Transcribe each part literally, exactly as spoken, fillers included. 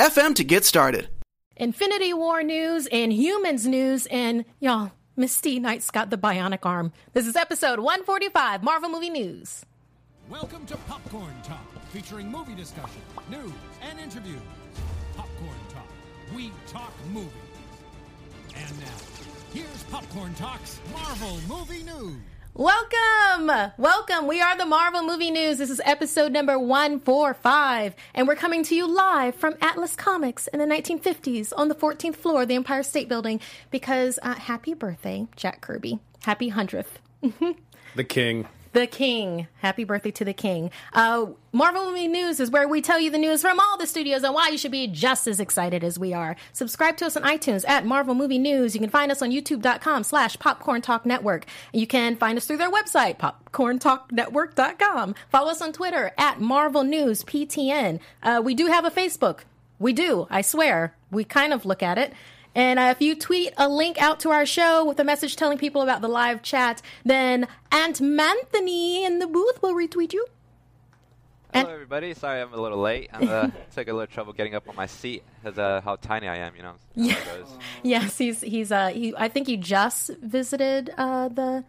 f m to get started. Infinity War news, Inhumans news, and y'all, Misty Knight's got the bionic arm. This is episode one forty-five, Marvel Movie News. Welcome to Popcorn Talk, featuring movie discussion, news, and interviews. Popcorn Talk, we talk movies. And now, here's Popcorn Talk's Marvel Movie News. Welcome! Welcome! We are the Marvel Movie News. This is episode number one forty-five, and we're coming to you live from Atlas Comics in the nineteen fifties on the fourteenth floor of the Empire State Building, because uh, happy birthday, Jack Kirby. Happy hundredth. The king. The king. Happy birthday to the king. Uh, Marvel Movie News is where we tell you the news from all the studios and why you should be just as excited as we are. Subscribe to us on iTunes at Marvel Movie News. You can find us on youtube.com slash Popcorn Talk Network. You can find us through their website, popcorn talk network dot com. Follow us on Twitter at Marvel News P T N. Uh, we do have a Facebook. We do, I swear. We kind of look at it. And uh, if you tweet a link out to our show with a message telling people about the live chat, then Aunt Manthony in the booth will retweet you. Hello, and- everybody. Sorry I'm a little late. I uh, took a little trouble getting up on my seat because uh, how tiny I am, you know. Yeah. Yes, he's, he's, uh, he, I think he just visited uh, the,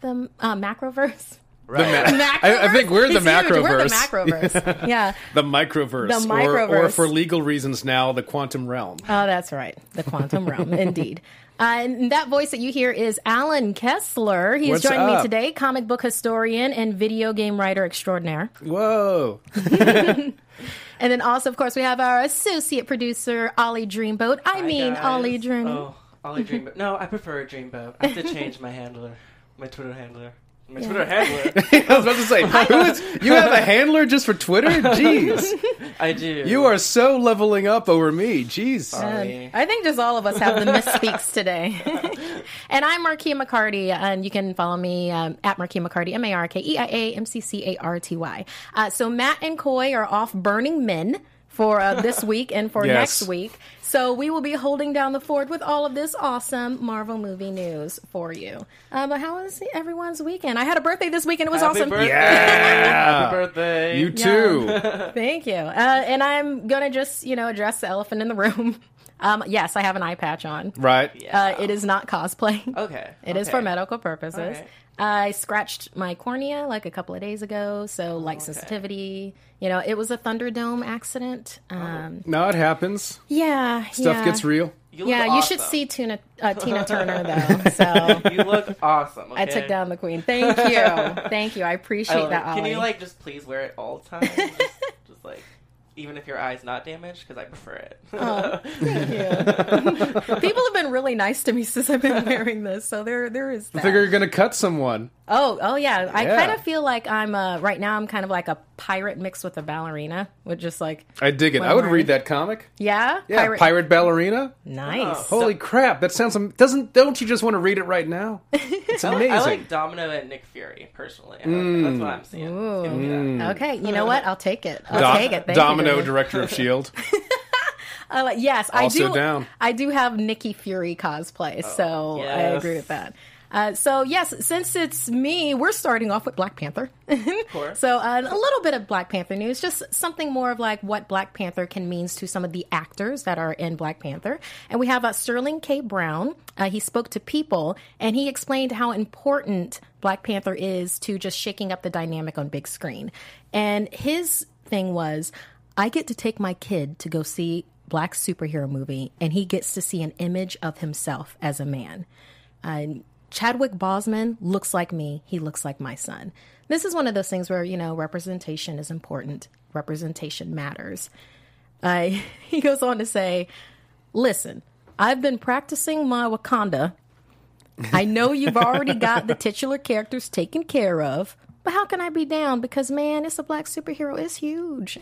the uh, Macroverse. Right. The ma- I, I think we're the, we're the macroverse. Yeah. The microverse. The microverse. Or, or for legal reasons now, the quantum realm. Oh, that's right. The quantum realm, indeed. Uh, and that voice that you hear is Alan Kessler. He's joining up? me today, comic book historian and video game writer extraordinaire. Whoa. And then also, of course, we have our associate producer, Ollie Dreamboat. I Hi mean, guys. Ollie Dreamboat. Oh, Ollie Dreamboat. No, I prefer Dreamboat. I have to change my handler, my Twitter handler. My yeah. Twitter handler. I was about to say, was, you have a handler just for Twitter? Jeez. I do. You are so leveling up over me. Jeez. Sorry. I think just all of us have the misspeaks today. And I'm Markeia McCarty, and you can follow me um, at Markeia McCarty, M A R K E I A M C C A R T Y. Uh, so Matt and Coy are off burning men for uh, this week and for yes. next week. So we will be holding down the fort with all of this awesome Marvel movie news for you. Uh, but how was everyone's weekend? I had a birthday this weekend. It was Happy awesome. Birthday. Yeah. Happy birthday. You too. Yeah. Thank you. Uh, and I'm going to just, you know, address the elephant in the room. Um, yes, I have an eye patch on. Right. Yeah. Uh, it is not cosplay. Okay. It okay. is for medical purposes. Okay. I scratched my cornea like a couple of days ago, so light okay. sensitivity. You know, it was a Thunderdome accident. Um, no, it happens. Yeah, Stuff yeah. gets real. You yeah, awesome. You should see Tuna, uh, Tina Turner, though. So you look awesome. Okay? I took down the queen. Thank you. Thank you. I appreciate I that, Ollie. Can you, like, just please wear it all the time? just, just, like... Even if your eye's not damaged, because I prefer it. Oh, thank you. People have been really nice to me since I've been wearing this, so there, there is that. I figure you're going to cut someone. Oh, oh yeah. yeah. I kind of feel like I'm, uh, right now I'm kind of like a pirate mixed with a ballerina, with just like... I dig it. I would wearing... read that comic. Yeah? Yeah, Pirate, pirate Ballerina. Nice. Oh, holy so... crap, that sounds... Doesn't? Don't you just want to read it right now? It's amazing. I like Domino and Nick Fury, personally. I mm. That's what I'm seeing. Mm. Okay, you know what? I'll take it. I'll Dom- take it. Thank Domino. No director of Shield. uh, yes, I also do. Down. I do have Nikki Fury cosplay, oh, so yes. I agree with that. Uh, so yes, since it's me, we're starting off with Black Panther. Of course. So uh, a little bit of Black Panther news, just something more of like what Black Panther can means to some of the actors that are in Black Panther. And we have uh, Sterling K. Brown. Uh, he spoke to People, and he explained how important Black Panther is to just shaking up the dynamic on big screen. And his thing was, I get to take my kid to go see Black superhero movie, and he gets to see an image of himself as a man. Uh, Chadwick Boseman looks like me. He looks like my son. This is one of those things where, you know, representation is important. Representation matters. Uh, he goes on to say, listen, I've been practicing my Wakanda. I know you've already got the titular characters taken care of, but how can I be down? Because, man, it's a Black superhero. It's huge.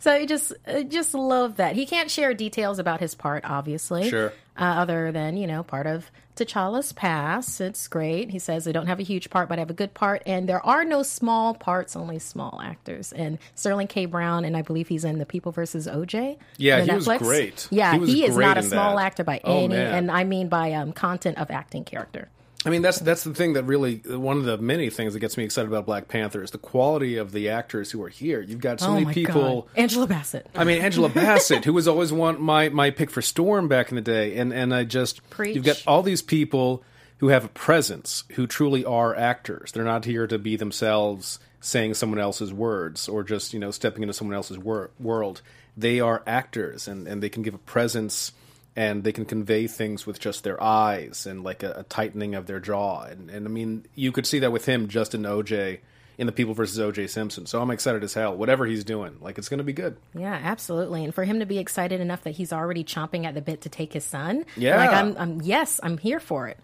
So I just, I just love that. He can't share details about his part, obviously. Sure. Uh, other than, you know, part of T'Challa's past. It's great. He says, I don't have a huge part, but I have a good part. And there are no small parts, only small actors. And Sterling K. Brown, and I believe he's in The People versus O J. Yeah, he Netflix. was great. Yeah, he, was he is great not a small that. actor by oh, any, man. and I mean by um, content of acting character. I mean, that's that's the thing that really, one of the many things that gets me excited about Black Panther is the quality of the actors who are here. You've got so oh many people. God. Angela Bassett. I mean, Angela Bassett, who was always one my, my pick for Storm back in the day. And, and I just, Preach. You've got all these people who have a presence, who truly are actors. They're not here to be themselves saying someone else's words or just, you know, stepping into someone else's wor- world. They are actors, and, and they can give a presence. And they can convey things with just their eyes and like a, a tightening of their jaw. And, and I mean, you could see that with him just in O J, in The People versus O J. Simpson. So I'm excited as hell. Whatever he's doing, like, it's going to be good. Yeah, absolutely. And for him to be excited enough that he's already chomping at the bit to take his son. Yeah. Like, I'm, I'm, yes, I'm here for it.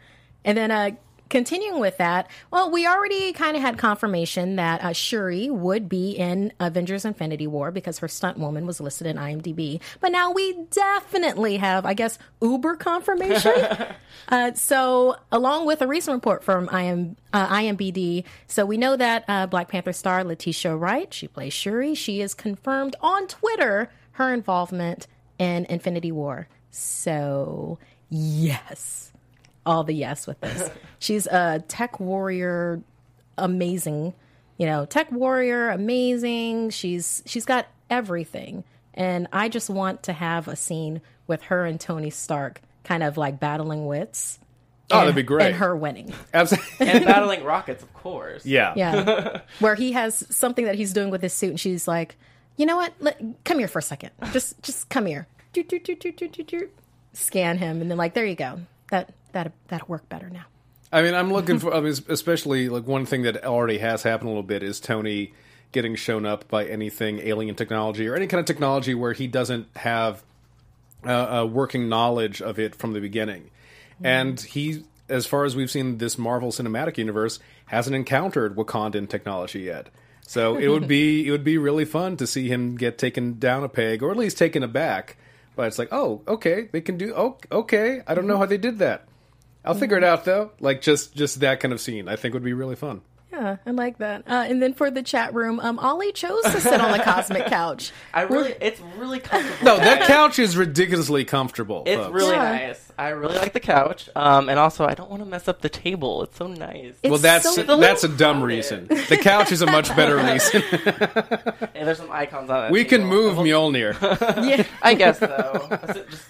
And then, uh, continuing with that, well, we already kind of had confirmation that uh, Shuri would be in Avengers Infinity War because her stunt woman was listed in IMDb. But now we definitely have, I guess, Uber confirmation. uh, so along with a recent report from I M, uh, I M D B, so we know that uh, Black Panther star Letitia Wright, she plays Shuri. She is confirmed on Twitter her involvement in Infinity War. So, yes. All the yes with this. She's a tech warrior, amazing, you know, tech warrior, amazing. She's she's got everything. And I just want to have a scene with her and Tony Stark kind of like battling wits. Oh, and, that'd be great. And her winning. Absolutely. And battling rockets, of course. Yeah. Yeah. Where he has something that he's doing with his suit and she's like, you know what? Let, come here for a second. Just just come here. Do, do, do, do, do, do, do. Scan him and then like, there you go. That that that'll work better now. I mean, I'm looking for. I mean, especially like one thing that already has happened a little bit is Tony getting shown up by anything alien technology or any kind of technology where he doesn't have uh, a working knowledge of it from the beginning. Mm. And he, as far as we've seen, this Marvel Cinematic Universe hasn't encountered Wakandan technology yet. So it would be it would be really fun to see him get taken down a peg, or at least taken aback. But it's like, oh, okay, they can do, oh, okay, I don't know how they did that. I'll figure it out, though. Like, just, just that kind of scene, I think, would be really fun. Yeah, I like that. Uh, and then for the chat room, um, Ollie chose to sit on the cosmic couch. I really, it's really comfortable. No, that couch is ridiculously comfortable. It's folks. really yeah. nice. I really like the couch. Um, and also, I don't want to mess up the table. It's so nice. It's well, that's so a, that's a dumb crowded. reason. The couch is a much better reason. And there's some icons on it. We table. can move Mjolnir. Yeah, I guess so. Just,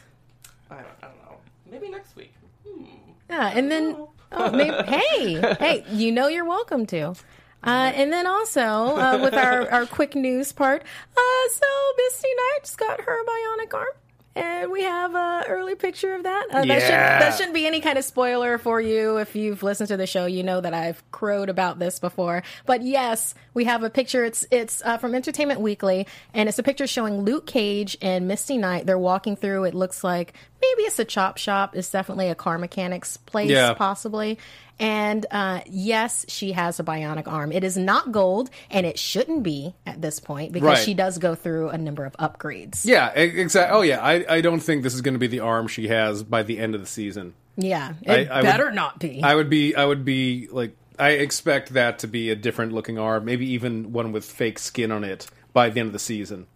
I, don't, I don't know. Maybe next week. Hmm. Yeah, and then. Know. Oh, maybe, hey, hey, you know you're welcome to. Uh, and then also, uh, with our, our quick news part, uh, so Misty Knight's got her bionic arm, and we have an early picture of that. Uh, yeah. that, shouldn't, that shouldn't be any kind of spoiler for you. If you've listened to the show, you know that I've crowed about this before. But yes, we have a picture. It's it's uh, from Entertainment Weekly, and it's a picture showing Luke Cage and Misty Knight. They're walking through, it looks like, maybe it's a chop shop. It's definitely a car mechanic's place, yeah. possibly. And uh, yes, she has a bionic arm. It is not gold, and it shouldn't be at this point because right. she does go through a number of upgrades. Yeah, exactly. Oh, yeah. I, I don't think this is going to be the arm she has by the end of the season. Yeah, it I, I better would, not be. I would be. I would be like. I expect that to be a different looking arm, maybe even one with fake skin on it by the end of the season.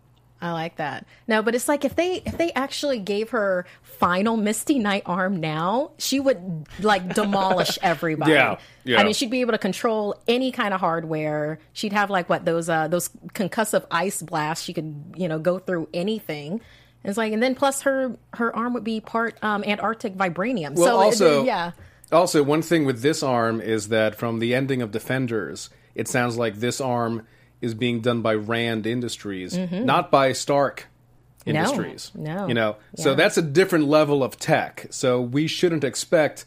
I like that. No, but it's like if they if they actually gave her final Misty Knight arm now, she would like demolish everybody. Yeah, yeah. I mean, she'd be able to control any kind of hardware. She'd have like what those uh, those concussive ice blasts. She could, you know, go through anything. And it's like, and then plus her her arm would be part um, Antarctic vibranium. Well, so also, it, yeah. Also, one thing with this arm is that from the ending of Defenders, it sounds like this arm is being done by Rand Industries, mm-hmm. not by Stark Industries. No, no. You know? Yeah. So that's a different level of tech. So we shouldn't expect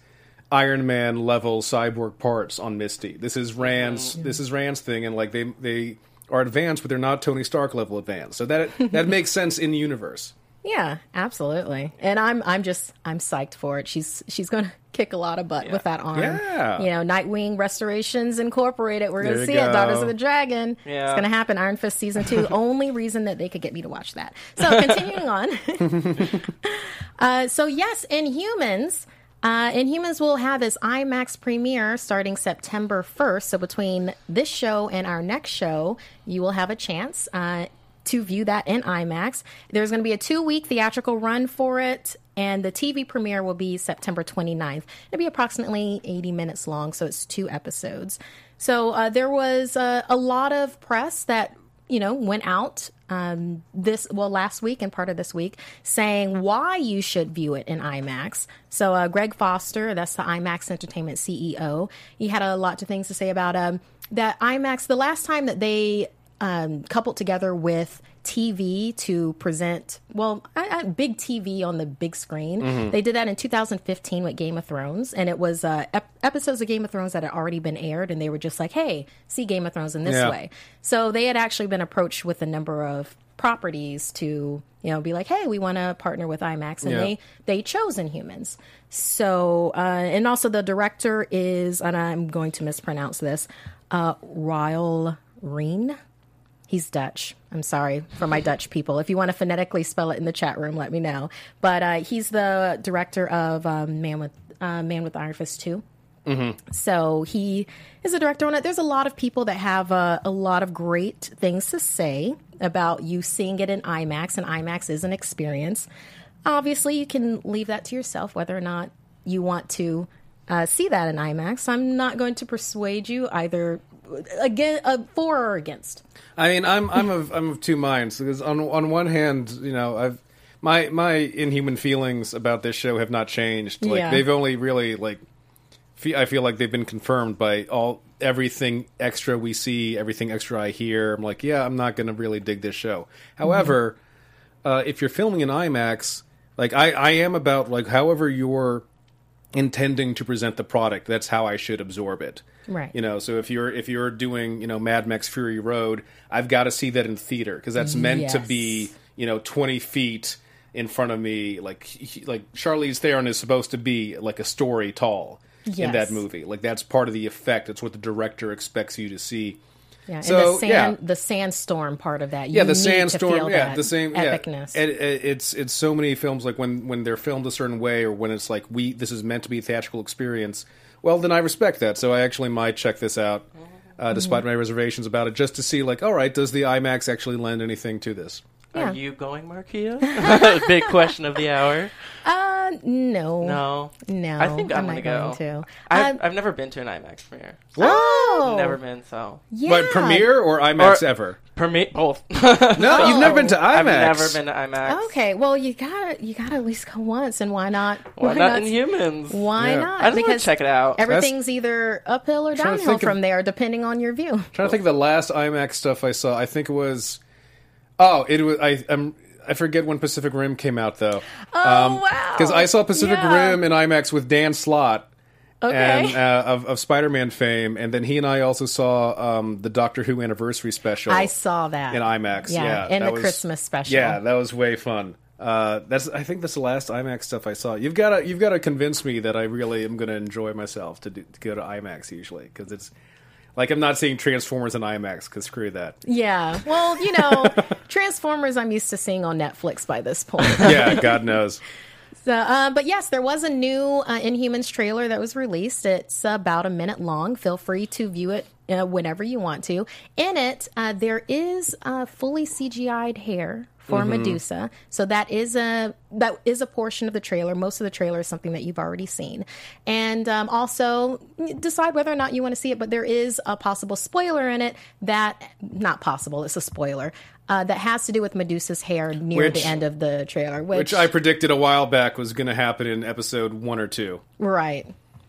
Iron Man level cyborg parts on Misty. This is Rand's mm-hmm. this is Rand's thing, and like they they are advanced, but they're not Tony Stark level advanced. So that that makes sense in the universe. Yeah, absolutely. And I'm I'm just I'm psyched for it. She's she's going to kick a lot of butt yeah. with that arm. Yeah. You know, Nightwing Restorations Incorporated. We're going to see go. it. Daughters of the Dragon. Yeah. It's going to happen. Iron Fist Season two. Only reason that they could get me to watch that. So continuing on. uh, so yes, Inhumans. Uh, Inhumans will have its IMAX premiere starting September first. So between this show and our next show, you will have a chance uh, to view that in IMAX. There's going to be a two-week theatrical run for it, and the T V premiere will be September twenty-ninth. It'll be approximately eighty minutes long, so it's two episodes. So uh, there was uh, a lot of press that, you know, went out um, this, well, last week and part of this week saying why you should view it in IMAX. So uh, Greg Foster, that's the IMAX Entertainment C E O, he had a lot of things to say about um, that IMAX, the last time that they um, coupled together with T V to present, well, I, I, big T V on the big screen. Mm-hmm. They did that in two thousand fifteen with Game of Thrones, and it was uh, ep- episodes of Game of Thrones that had already been aired, and they were just like, hey, see Game of Thrones in this yeah. way. So they had actually been approached with a number of properties to, you know, be like, hey, we want to partner with IMAX, and yeah. they they chose Inhumans. So, uh, and also the director is, and I'm going to mispronounce this, uh, Royal Reen. He's Dutch. I'm sorry for my Dutch people. If you want to phonetically spell it in the chat room, let me know. But uh, he's the director of um, Man with uh, Man with Iron Fist two. Mm-hmm. So he is a director on it. There's a lot of people that have uh, a lot of great things to say about you seeing it in IMAX, and IMAX is an experience. Obviously, you can leave that to yourself whether or not you want to uh, see that in IMAX. I'm not going to persuade you either. Again, uh, for or against? I mean, I'm I'm of I'm of two minds, because on on one hand, you know, I've my my inhuman feelings about this show have not changed. Like yeah. they've only really like fe- I feel like they've been confirmed by all everything extra we see, everything extra I hear. I'm like, yeah, I'm not going to really dig this show. However, mm-hmm. uh, if you're filming in IMAX, like I I am about like however you're intending to present the product, that's how I should absorb it. Right. You know, so if you're if you're doing, you know, Mad Max Fury Road, I've got to see that in theater, because that's meant yes. to be, you know, twenty feet in front of me. Like he, like Charlize Theron is supposed to be like a story tall yes. in that movie. Like that's part of the effect. It's what the director expects you to see. Yeah, so, and the sand, yeah. the sandstorm part of that. You yeah, the need sandstorm. To feel yeah, that the same epicness. Yeah. It, it, it's it's so many films like when, when they're filmed a certain way, or when it's like we this is meant to be a theatrical experience. Well, then I respect that, so I actually might check this out, uh, despite mm-hmm. my reservations about it, just to see like, all right, does the IMAX actually lend anything to this? Yeah. Are you going, Markeia? Big question of the hour. Uh, no. No. No. I think I'm, I'm gonna go. Going to. I've, um, I've never been to an IMAX premiere. Whoa! Oh. Never been, so. Yeah. But premiere or IMAX or ever? Premiere, both. no, so, you've never been to IMAX. I've never been to IMAX. Okay, well, you gotta, you gotta at least go once, and why not? Why, why not Inhumans? Why yeah. not? I just want to check it out. Everything's That's, either uphill or downhill from of, there, depending on your view. I'm trying to think of the last IMAX stuff I saw. I think it was... Oh, it was I. I'm, I forget when Pacific Rim came out though. Oh um, wow! Because I saw Pacific yeah. Rim in IMAX with Dan Slott, okay. and uh, of, of Spider-Man fame, and then he and I also saw um, the Doctor Who anniversary special. I saw that in IMAX. Yeah, in yeah, the was, Christmas special. Yeah, that was way fun. Uh, that's I think that's the last IMAX stuff I saw. You've got to you've got to convince me that I really am going to enjoy myself to, do, to go to IMAX usually, because it's. Like, I'm not seeing Transformers in IMAX, because screw that. Yeah. Well, you know, Transformers I'm used to seeing on Netflix by this point. yeah, God knows. So, uh, but yes, there was a new uh, Inhumans trailer that was released. It's about a minute long. Feel free to view it uh, whenever you want to. In it, uh, there is uh, fully C G I'd hair for mm-hmm. Medusa. So that is a that is a portion of the trailer. Most of the trailer is something that you've already seen. And um, also decide whether or not you want to see it, but there is a possible spoiler in it that, not possible, it's a spoiler, uh, that has to do with Medusa's hair near which, the end of the trailer. Which, which I predicted a while back was going to happen in episode one or two. Right.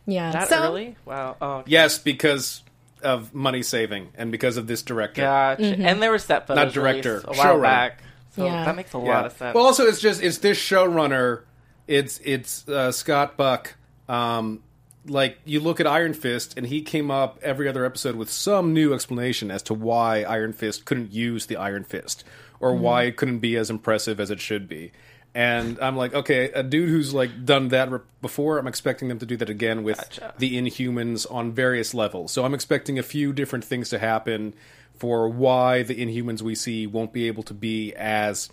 Yeah. That so, early? Wow. Oh, okay. Yes, because... of money saving and because of this director. Gotcha. Mm-hmm. And there was that photo. Not director. A while showrunner. Back. So yeah. that makes a yeah. lot of sense. Well, also, it's just, it's this showrunner, it's it's uh, Scott Buck. Um, like, you look at Iron Fist, and he came up every other episode with some new explanation as to why Iron Fist couldn't use the Iron Fist, or mm-hmm. why it couldn't be as impressive as it should be. And I'm like, okay, a dude who's like done that re- before, I'm expecting them to do that again with gotcha. the Inhumans on various levels. So I'm expecting a few different things to happen for why the Inhumans we see won't be able to be as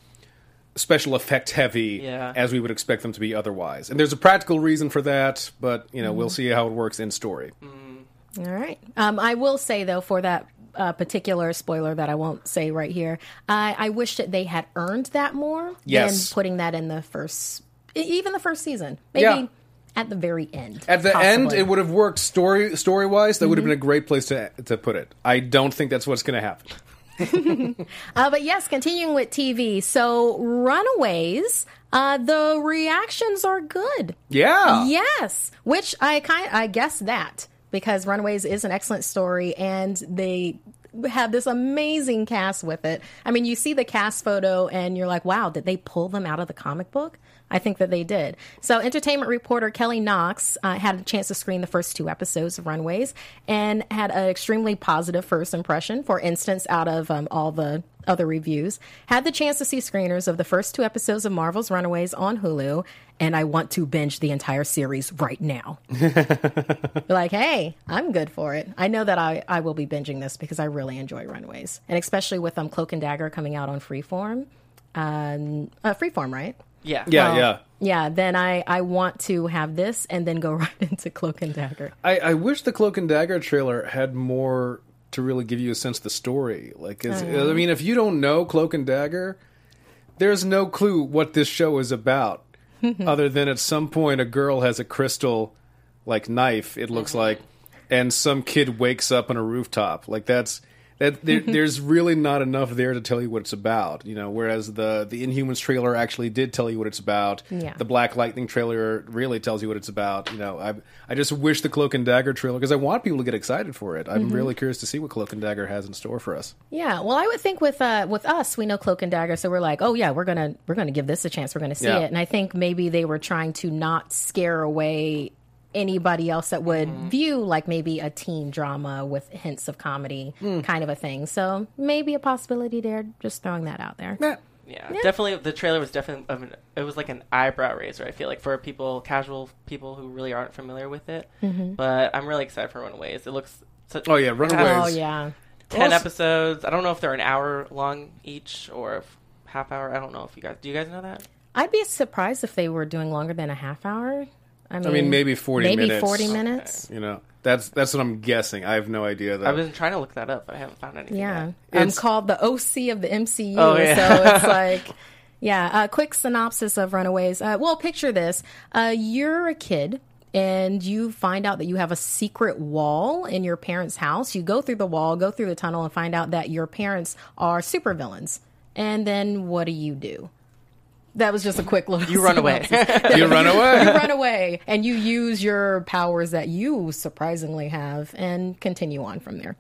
special effect heavy yeah. as we would expect them to be otherwise. And there's a practical reason for that, but, you know, mm-hmm. we'll see how it works in story. Mm. All right. Um, I will say, though, for that Uh, particular spoiler that I won't say right here. I, I wish that they had earned that more yes. than putting that in the first, even the first season. Maybe yeah. at the very end. At the possibly. end, it would have worked story story wise. That mm-hmm. would have been a great place to to put it. I don't think that's what's going to happen. uh, but yes, continuing with T V. So, Runaways. Uh, the reactions are good. Yeah. Yes, which I kind I guess that. Because Runaways is an excellent story, and they have this amazing cast with it. I mean, you see the cast photo, and you're like, wow, did they pull them out of the comic book? I think that they did. So entertainment reporter Kelly Knox uh, had a chance to screen the first two episodes of Runaways and had an extremely positive first impression. For instance, out of um, all the other reviews, had the chance to see screeners of the first two episodes of Marvel's Runaways on Hulu, and I want to binge the entire series right now. Like, hey, I'm good for it. I know that I, I will be binging this because I really enjoy Runaways. And especially with um, Cloak and Dagger coming out on Freeform. Um, uh, Freeform, right? Yeah, yeah, well, yeah. Yeah, then I, I want to have this and then go right into Cloak and Dagger. I, I wish the Cloak and Dagger trailer had more to really give you a sense of the story. Like, is, I, I mean, if you don't know Cloak and Dagger, there's no clue what this show is about. Other than at some point a girl has a crystal, like, knife, it looks like, and some kid wakes up on a rooftop. Like, that's... That, there, there's really not enough there to tell you what it's about, you know. Whereas the the Inhumans trailer actually did tell you what it's about. Yeah. The Black Lightning trailer really tells you what it's about. You know, I I just wish the Cloak and Dagger trailer, because I want people to get excited for it. I'm mm-hmm. really curious to see what Cloak and Dagger has in store for us. Yeah, well, I would think with uh, with us, we know Cloak and Dagger, so we're like, oh yeah, we're gonna we're gonna give this a chance. We're gonna see yeah. it. And I think maybe they were trying to not scare away anybody else that would mm-hmm. view, like, maybe a teen drama with hints of comedy mm. kind of a thing. So maybe a possibility there, just throwing that out there. Yeah, yeah. Definitely the trailer was definitely, it was like an eyebrow raiser, I feel like, for people, casual people who really aren't familiar with it. Mm-hmm. But I'm really excited for Runaways. It looks such oh yeah Runaways oh yeah ten episodes. I don't know if they're an hour long each or half hour. I don't know if you guys do you guys know that? I'd be surprised if they were doing longer than a half hour. I mean, I mean, maybe forty maybe minutes. Maybe forty minutes. Okay. You know, that's that's what I'm guessing. I have no idea, though. I've been trying to look that up, but I haven't found anything. Yeah, yet. I'm called the O C of the M C U, oh, yeah. so it's like, yeah. A quick synopsis of Runaways. Uh, well, picture this: uh, you're a kid, and you find out that you have a secret wall in your parents' house. You go through the wall, go through the tunnel, and find out that your parents are supervillains. And then, what do you do? That was just a quick little... You run away. you run away. You run away. And you use your powers that you surprisingly have and continue on from there.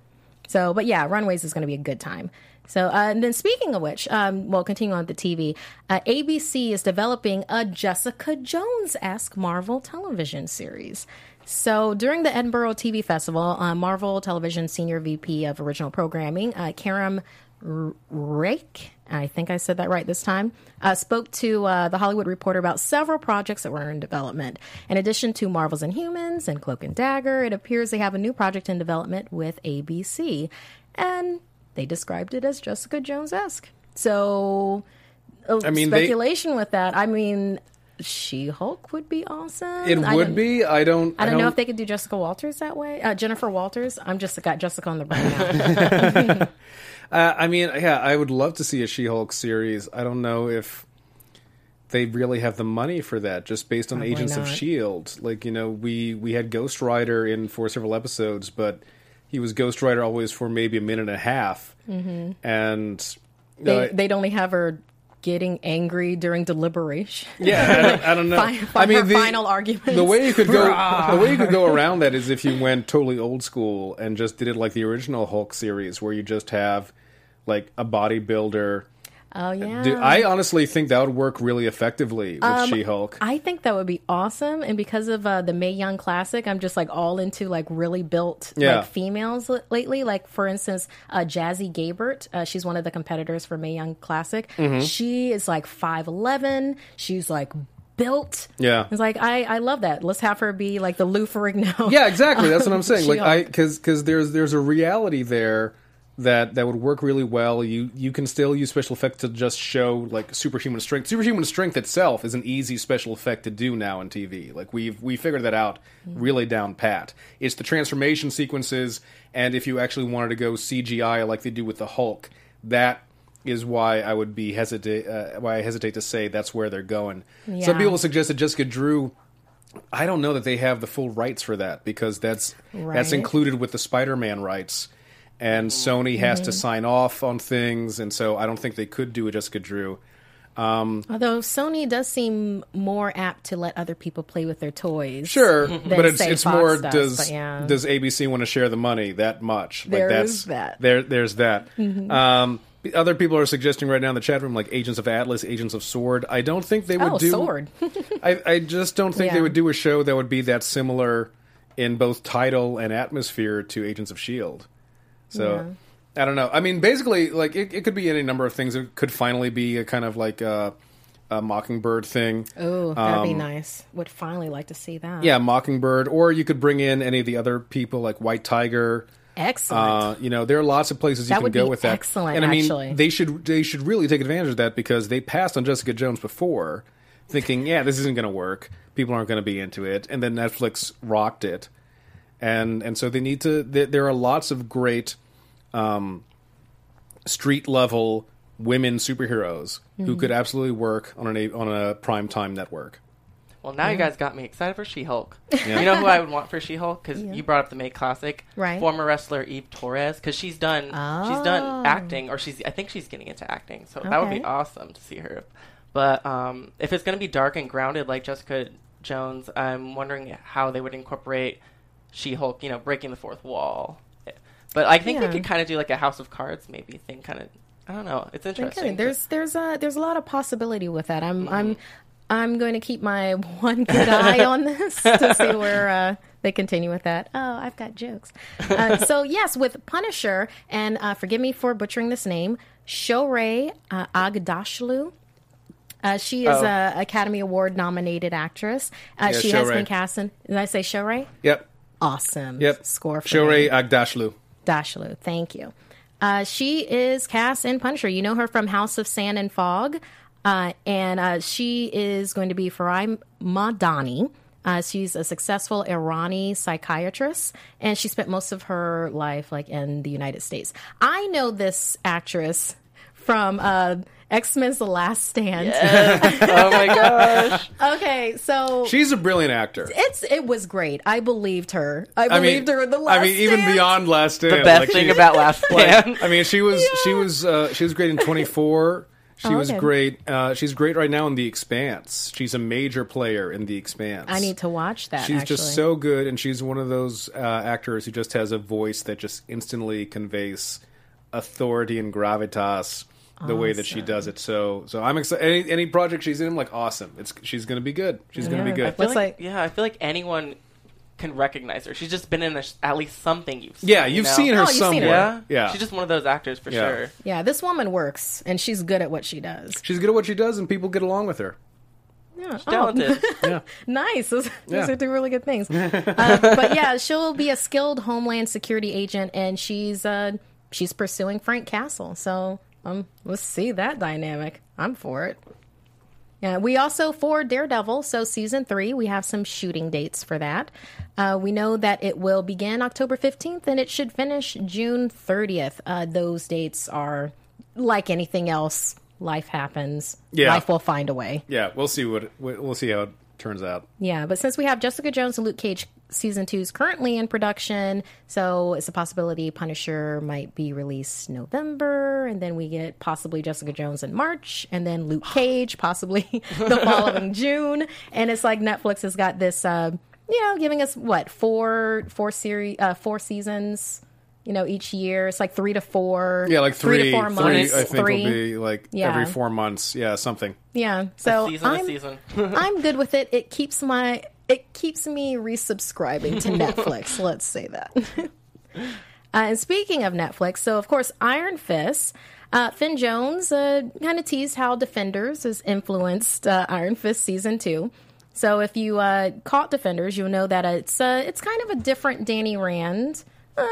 So, but yeah, Runaways is going to be a good time. So, uh, and then speaking of which, um, well, continuing on with the T V, uh, A B C is developing a Jessica Jones-esque Marvel television series. So during the Edinburgh T V Festival, uh, Marvel Television Senior V P of Original Programming, uh, Karam R- Rake... I think I said that right this time, uh, spoke to uh, The Hollywood Reporter about several projects that were in development. In addition to Marvel's Inhumans and Cloak and Dagger, it appears they have a new project in development with A B C. And they described it as Jessica Jones-esque. So, uh, I mean, speculation they... with that. I mean... She-Hulk would be awesome. It I would be. I don't. I don't, I don't know if they could do Jessica Walters that way. Uh, Jennifer Walters. I'm just got Jessica on the brain now. uh, I mean, yeah, I would love to see a She-Hulk series. I don't know if they really have the money for that. Just based on Probably Agents not. of Shield, like you know, we we had Ghost Rider in for several episodes, but he was Ghost Rider always for maybe a minute and a half, mm-hmm. and they, uh, they'd only have her getting angry during deliberation. Yeah, I don't, I don't know. Fine, I mean, the final argument. The way you could go, the way you could go around that is if you went totally old school and just did it like the original Hulk series, where you just have like a bodybuilder Oh, yeah. Dude, I honestly think that would work really effectively with um, She-Hulk. I think that would be awesome. And because of uh, the Mae Young Classic, I'm just like all into like really built yeah. like females l- lately. Like, for instance, uh, Jazzy Gabert. Uh, she's one of the competitors for Mae Young Classic. Mm-hmm. She is like five eleven. She's like built. Yeah. It's like, I, I love that. Let's have her be like the Lou Ferrigno. Yeah, exactly. That's what I'm saying. She-Hulk. Like, I, because because there's there's a reality there. That that would work really well. You you can still use special effects to just show like superhuman strength. Superhuman strength itself is an easy special effect to do now in T V. Like we've we figured that out really down pat. It's the transformation sequences, and if you actually wanted to go C G I like they do with the Hulk, that is why I would be hesitate. Uh, why I hesitate to say that's where they're going. Yeah. Some people suggested Jessica Drew. I don't know that they have the full rights for that because that's right. that's included with the Spider-Man rights. And Sony has mm-hmm. to sign off on things, and so I don't think they could do a Jessica Drew. Um, Although Sony does seem more apt to let other people play with their toys. Sure, but it's it's Fox more stuff, does yeah. does A B C want to share the money that much? Like there that's, is that. There, there's that. Mm-hmm. Um, other people are suggesting right now in the chat room, like Agents of Atlas, Agents of S W O R D. I don't think they would oh, do... S W O R D. I, I just don't think yeah. they would do a show that would be that similar in both title and atmosphere to Agents of S H I E L D. So, yeah. I don't know. I mean, basically, like, it, it could be any number of things. It could finally be a kind of, like, uh, a Mockingbird thing. Oh, that'd um, be nice. Would finally like to see that. Yeah, Mockingbird. Or you could bring in any of the other people, like White Tiger. Excellent. Uh, you know, there are lots of places you that can go with that. Excellent, and, I mean, actually. They should, they should really take advantage of that because they passed on Jessica Jones before, thinking, yeah, this isn't going to work. People aren't going to be into it. And then Netflix rocked it. And and so they need to... There, there are lots of great um, street-level women superheroes mm-hmm. who could absolutely work on, an, on a primetime network. Well, now yeah. you guys got me excited for She-Hulk. Yeah. You know who I would want for She-Hulk? Because yeah. you brought up the Mae Classic. Right. Former wrestler Eve Torres. Because she's done oh. she's done acting, or she's I think she's getting into acting. So okay. that would be awesome to see her. But um, if it's going to be dark and grounded like Jessica Jones, I'm wondering how they would incorporate... She-Hulk, you know, breaking the fourth wall. But I think yeah. they could kind of do like a House of Cards maybe thing kind of. I don't know. It's interesting. Okay. There's there's a there's a lot of possibility with that. I'm mm. I'm I'm going to keep my one good eye on this to see where uh, they continue with that. Oh, I've got jokes. Uh, so yes, with Punisher and uh, forgive me for butchering this name, Shorey uh, Agdashloo. Uh, she is oh. a Academy Award nominated actress. Uh, yeah, she Shorey. has been cast in. Did I say Shorey? Yep. Awesome yep. score for Shorey Agdashloo. Agdashloo, thank you. Uh, she is cast in Punisher. You know her from House of Sand and Fog. Uh, and uh, she is going to be Farai Madani. Uh, she's a successful Irani psychiatrist, and she spent most of her life like in the United States. I know this actress from... Uh, X-Men's The Last Stand. Yes. Oh my gosh. Okay, so she's a brilliant actor. It's it was great. I believed her. I, I believed mean, her in The Last Stand. I mean, Stand. Even beyond Last Stand. The best like, thing she, about Last Stand. Like, I mean, she was yeah. she was uh, she was great in twenty-four. She oh, okay. was great. Uh, she's great right now in The Expanse. She's a major player in The Expanse. I need to watch that. She's actually. just so good, and she's one of those uh, actors who just has a voice that just instantly conveys authority and gravitas. The awesome. way that she does it, so so I'm excited. Any, any project she's in, I'm like, awesome. It's she's gonna be good. She's yeah. gonna be good. I feel like, like, yeah, I feel like anyone can recognize her. She's just been in a, at least something you've seen. Yeah, you've you know? seen her oh, somewhere. Seen her. Yeah? yeah, she's just one of those actors for yeah. sure. Yeah, this woman works, and she's good at what she does. She's good at what she does, and people get along with her. Yeah, she's talented. Oh. yeah. Nice. Those, yeah. those are two really good things. uh, but yeah, she'll be a skilled Homeland Security agent, and she's uh, she's pursuing Frank Castle. So. Um, let's see that dynamic. I'm for it. Yeah, we also, for Daredevil, so season three, we have some shooting dates for that. Uh, we know that it will begin October fifteenth and it should finish June thirtieth. Uh, those dates are like anything else. Life happens. Yeah. Life will find a way. Yeah, we'll see what we'll see how it turns out. Yeah, but since we have Jessica Jones and Luke Cage season two is currently in production, so it's a possibility Punisher might be released November, and then we get possibly Jessica Jones in March, and then Luke Cage possibly the following June. And it's like Netflix has got this, uh, you know, giving us what four four series, uh, four seasons you know, each year. It's like three to four. Yeah, like three, three to four three, months. I think three. Will be like yeah. every four months. Yeah, something. Yeah. So season I'm, season. I'm good with it. It keeps my it keeps me resubscribing to Netflix. Let's say that. uh, and speaking of Netflix, so of course, Iron Fist. Uh, Finn Jones uh, kind of teased how Defenders has influenced uh, Iron Fist season two. So if you uh, caught Defenders, you'll know that it's uh, it's kind of a different Danny Rand. Uh,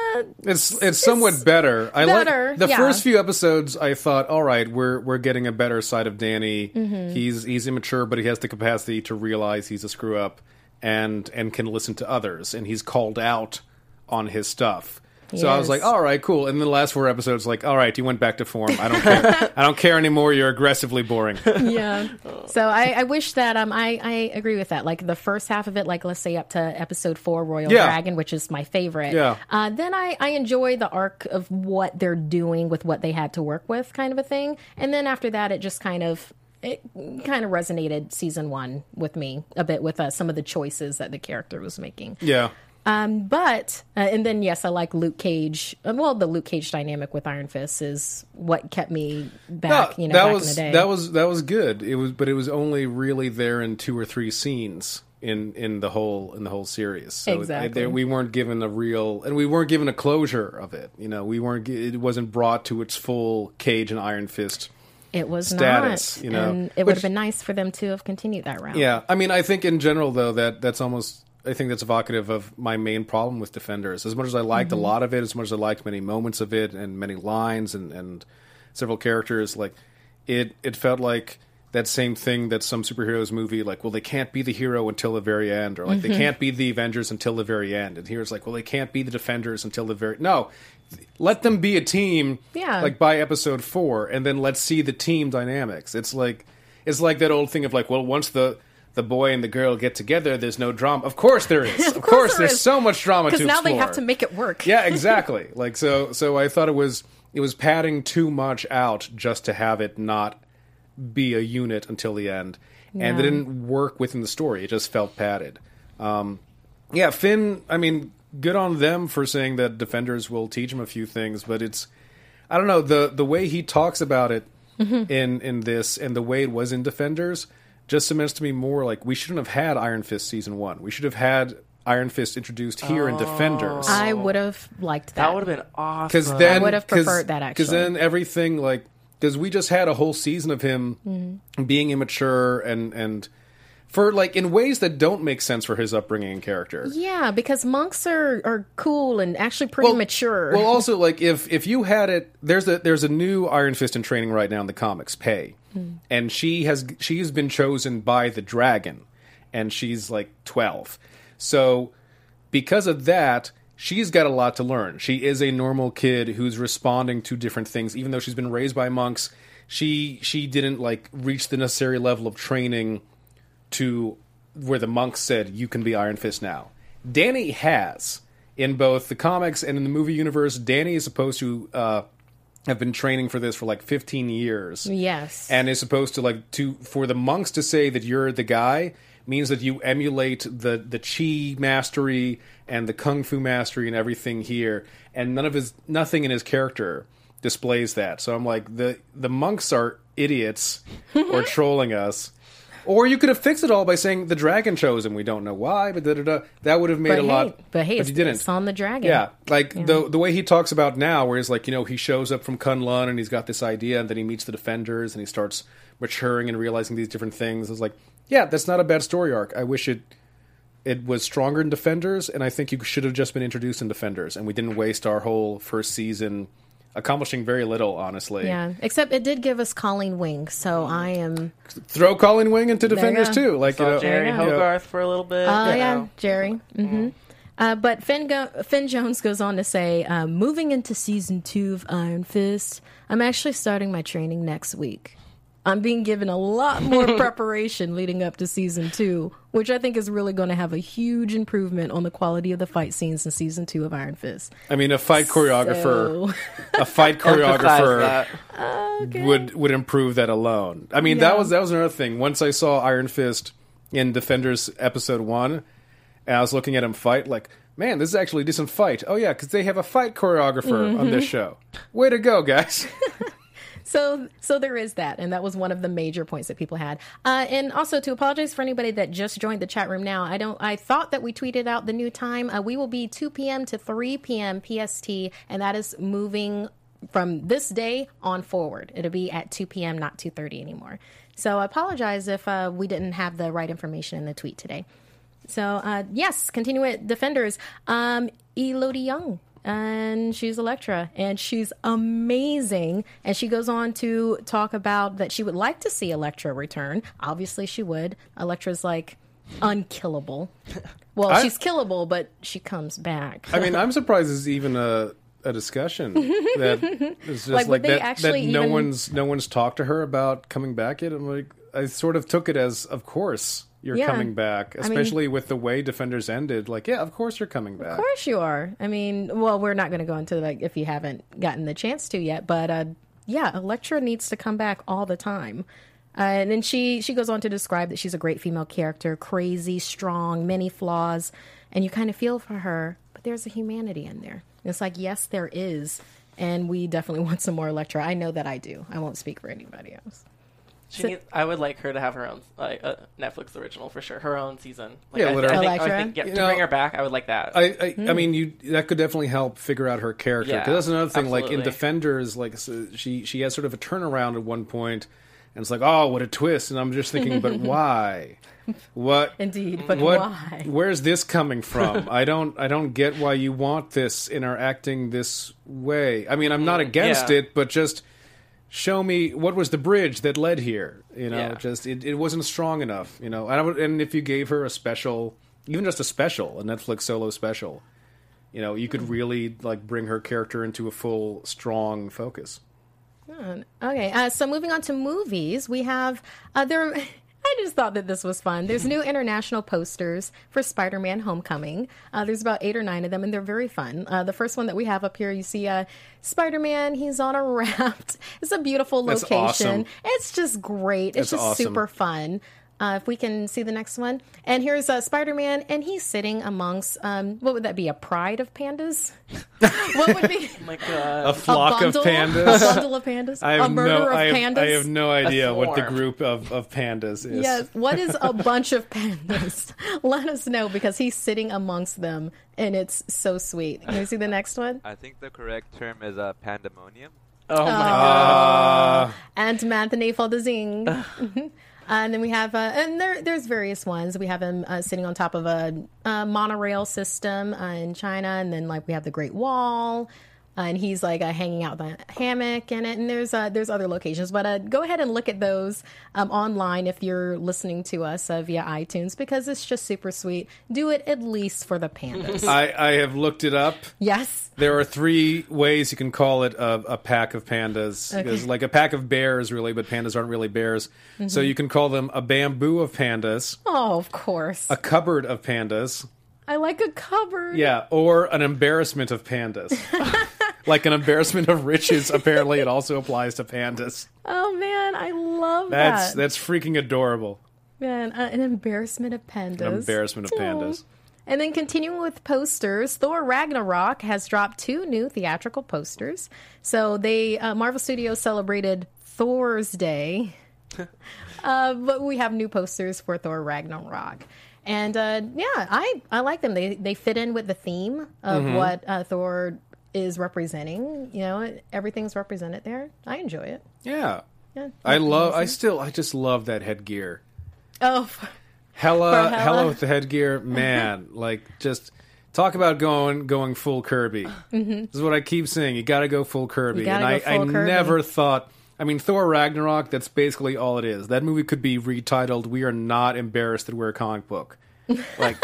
it's, it's it's somewhat better. I better, like the yeah. first few episodes. I thought, all right, we're we're getting a better side of Danny. Mm-hmm. He's he's immature, but he has the capacity to realize he's a screw up and and can listen to others. And he's called out on his stuff. So yes. I was like, all right, cool. And then the last four episodes, like, all right, you went back to form. I don't care. I don't care anymore. You're aggressively boring. Yeah. So I, I wish that um I, I agree with that. Like the first half of it, like let's say up to episode four, Royal yeah. Dragon, which is my favorite. Yeah. Uh, then I, I enjoy the arc of what they're doing with what they had to work with kind of a thing. And then after that, it just kind of it kind of resonated season one with me a bit with uh, some of the choices that the character was making. Yeah. Um, but, uh, and then, yes, I like Luke Cage. Well, the Luke Cage dynamic with Iron Fist is what kept me back, no, you know, that back was, in the day. That was, that was good. It was, but it was only really there in two or three scenes in, in the whole, in the whole series. So exactly. It, it, we weren't given a real, and we weren't given a closure of it. You know, we weren't, it wasn't brought to its full Cage and Iron Fist. It was status, not. You know, and it would have been nice for them to have continued that route. Yeah. I mean, I think in general though, that that's almost, I think that's evocative of my main problem with Defenders. As much as I liked mm-hmm. a lot of it, as much as I liked many moments of it and many lines and, and several characters, like it, it felt like that same thing that some superheroes movie, like, well, they can't be the hero until the very end, or like mm-hmm. they can't be the Avengers until the very end. And here it's like, well, they can't be the Defenders until the very no. Let them be a team, yeah. like by episode four, and then let's see the team dynamics. It's like it's like that old thing of like, well, once the the boy and the girl get together, there's no drama. Of course there is. Of, of course, course there there's is. So much drama to explore. Because now they have to make it work. Yeah, exactly. Like so so I thought it was it was padding too much out just to have it not be a unit until the end. Yeah. And it didn't work within the story. It just felt padded. Um, yeah, Finn, I mean, good on them for saying that Defenders will teach him a few things, but it's I don't know, the the way he talks about it mm-hmm. in in this and the way it was in Defenders just cements to me more like we shouldn't have had Iron Fist season one. We should have had Iron Fist introduced here oh, in Defenders. I would have liked that. That would have been awesome. Then, I would have preferred that actually. Because then everything like because we just had a whole season of him mm-hmm. being immature and and for like in ways that don't make sense for his upbringing and character. Yeah, because monks are, are cool and actually pretty well, mature. Well, also like if if you had it, there's a there's a new Iron Fist in training right now in the comics, Pei. Mm. And she has she has been chosen by the dragon, and she's like twelve. So because of that, she's got a lot to learn. She is a normal kid who's responding to different things, even though she's been raised by monks. She she didn't like reach the necessary level of training to where the monks said you can be Iron Fist now. Danny has in both the comics and in the movie universe. Danny is supposed to. Uh, have been training for this for like fifteen years. Yes. And is supposed to like to for the monks to say that you're the guy means that you emulate the the chi mastery and the kung fu mastery and everything here, and none of his nothing in his character displays that. So I'm like the the monks are idiots or trolling us. Or you could have fixed it all by saying the dragon chose him. We don't know why, but da da da. That would have made but a hey, lot. But hey, but it's, didn't. It's on the dragon. Yeah, like yeah. the the way he talks about now, where he's like, you know, he shows up from Kunlun and he's got this idea, and then he meets the Defenders and he starts maturing and realizing these different things. I was like, yeah, that's not a bad story arc. I wish it it was stronger in Defenders, and I think you should have just been introduced in Defenders, and we didn't waste our whole first season accomplishing very little, honestly. Yeah, except it did give us Colleen Wing, so I am... Throw Colleen Wing into Defenders, too. Like so you know, Jerry Hogarth for a little bit. Oh, uh, yeah, know. Jerry. Mm-hmm. Uh, but Finn, go- Finn Jones goes on to say, uh, moving into season two of Iron Fist, I'm actually starting my training next week. I'm being given a lot more preparation leading up to season two, which I think is really going to have a huge improvement on the quality of the fight scenes in season two of Iron Fist. I mean, a fight choreographer, so... a fight choreographer okay. would would improve that alone. I mean, yeah. that was that was another thing. Once I saw Iron Fist in Defenders episode one, and I was looking at him fight, like, man, this is actually a decent fight. Oh, yeah, because they have a fight choreographer mm-hmm. on this show. Way to go, guys. So so there is that, and that was one of the major points that people had. Uh, and also, to apologize for anybody that just joined the chat room now, I don't. I thought that we tweeted out the new time. Uh, we will be two p.m. to three p.m. P S T, and that is moving from this day on forward. It'll be at two p.m., not two thirty anymore. So I apologize if uh, we didn't have the right information in the tweet today. So, uh, yes, continue with Defenders. Um, Elodie Young. And she's Elektra, and she's amazing. And she goes on to talk about that she would like to see Elektra return. Obviously, she would. Elektra's like unkillable. Well, I, she's killable, but she comes back. I mean, I'm surprised there's even a a discussion that it's just like, like that, that no even... one's no one's talked to her about coming back yet. I'm like, I sort of took it as, of course. You're yeah. coming back, especially I mean, with the way Defenders ended. Like, yeah, of course you're coming back. Of course you are. I mean, well, we're not going to go into like if you haven't gotten the chance to yet, but uh, yeah, Elektra needs to come back all the time. Uh, and then she she goes on to describe that she's a great female character, crazy, strong, many flaws, and you kind of feel for her, but there's a humanity in there. And it's like, yes, there is, and we definitely want some more Elektra. I know that I do. I won't speak for anybody else. She so, needs, I would like her to have her own like uh, Netflix original for sure, her own season. Like, yeah, I, literally. I think, I think yeah, to know, bring her back, I would like that. I, I, mm. I mean, you that could definitely help figure out her character. Because yeah, that's another thing. Absolutely. Like in Defenders, like so she she has sort of a turnaround at one point, and it's like, oh, what a twist! And I'm just thinking, but why? What indeed? But what, why? Where's this coming from? I don't I don't get why you want this interacting this way. I mean, I'm not against yeah. it, but just. Show me what was the bridge that led here. You know, yeah. just it, it wasn't strong enough. You know, and I would, and if you gave her a special, even just a special, a Netflix solo special, you know, you could really like bring her character into a full, strong focus. Okay, uh, so moving on to movies, we have other. I just thought that this was fun. There's new international posters for Spider-Man Homecoming. Uh, there's about eight or nine of them, and they're very fun. Uh, the first one that we have up here, you see uh, Spider-Man. He's on a raft. It's a beautiful location. That's awesome. It's just great. It's That's just awesome. Super fun. Uh, if we can see the next one. And here's uh, Spider-Man, and he's sitting amongst, um, what would that be, a pride of pandas? What would be? Oh my God. A flock a bundle, of pandas? A bundle of pandas? I have a murder no, of I have, pandas? I have no idea what the group of, of pandas is. Yes, what is a bunch of pandas? Let us know, because he's sitting amongst them, and it's so sweet. Can we see the next one? I think the correct term is uh, pandemonium. Oh, my uh, God. Uh... And Anthony Faldazing. Uh, and then we have, uh, and there, there's various ones. We have him uh, sitting on top of a, a monorail system uh, in China. And then, like, we have the Great Wall. Uh, and he's, like, uh, hanging out in the hammock in it. And there's uh, there's other locations. But uh, go ahead and look at those um, online if you're listening to us uh, via iTunes. Because it's just super sweet. Do it at least for the pandas. I, I have looked it up. Yes. There are three ways you can call it a, a pack of pandas. Okay. Because, like, a pack of bears, really, but pandas aren't really bears. Mm-hmm. So you can call them a bamboo of pandas. Oh, of course. A cupboard of pandas. I like a cupboard. Yeah, or an embarrassment of pandas. Like an embarrassment of riches, apparently it also applies to pandas. Oh, man, I love that's, that. That's freaking adorable. Man, uh, an embarrassment of pandas. An embarrassment of pandas. Aww. And then continuing with posters, Thor Ragnarok has dropped two new theatrical posters. So they uh, Marvel Studios celebrated Thor's Day. uh, but we have new posters for Thor Ragnarok. And, uh, yeah, I, I like them. They they fit in with the theme of mm-hmm. what uh, Thor is representing. You know, everything's represented there. I enjoy it. Yeah. yeah I love, I still, I just love that headgear. Oh. For, hella, for hella, hella with the headgear. Man, mm-hmm. like, just talk about going going full Kirby. Mm-hmm. This is what I keep saying. You got to go full Kirby. And I, I Kirby. never thought... I mean, Thor Ragnarok, that's basically all it is. That movie could be retitled, We Are Not Embarrassed That We're a Comic Book. Like,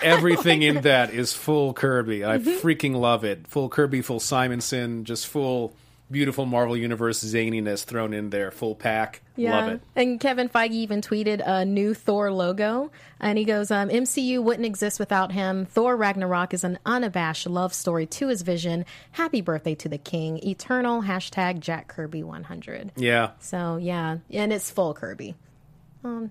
everything in that is full Kirby. I mm-hmm. freaking love it. Full Kirby, full Simonson, just full beautiful Marvel Universe zaniness thrown in there. Full pack. Yeah. Love it. And Kevin Feige even tweeted a new Thor logo. And he goes, um, M C U wouldn't exist without him. Thor Ragnarok is an unabashed love story to his vision. Happy birthday to the king. Eternal hashtag Jack Kirby one hundred. Yeah. So, yeah. And it's full Kirby. Um,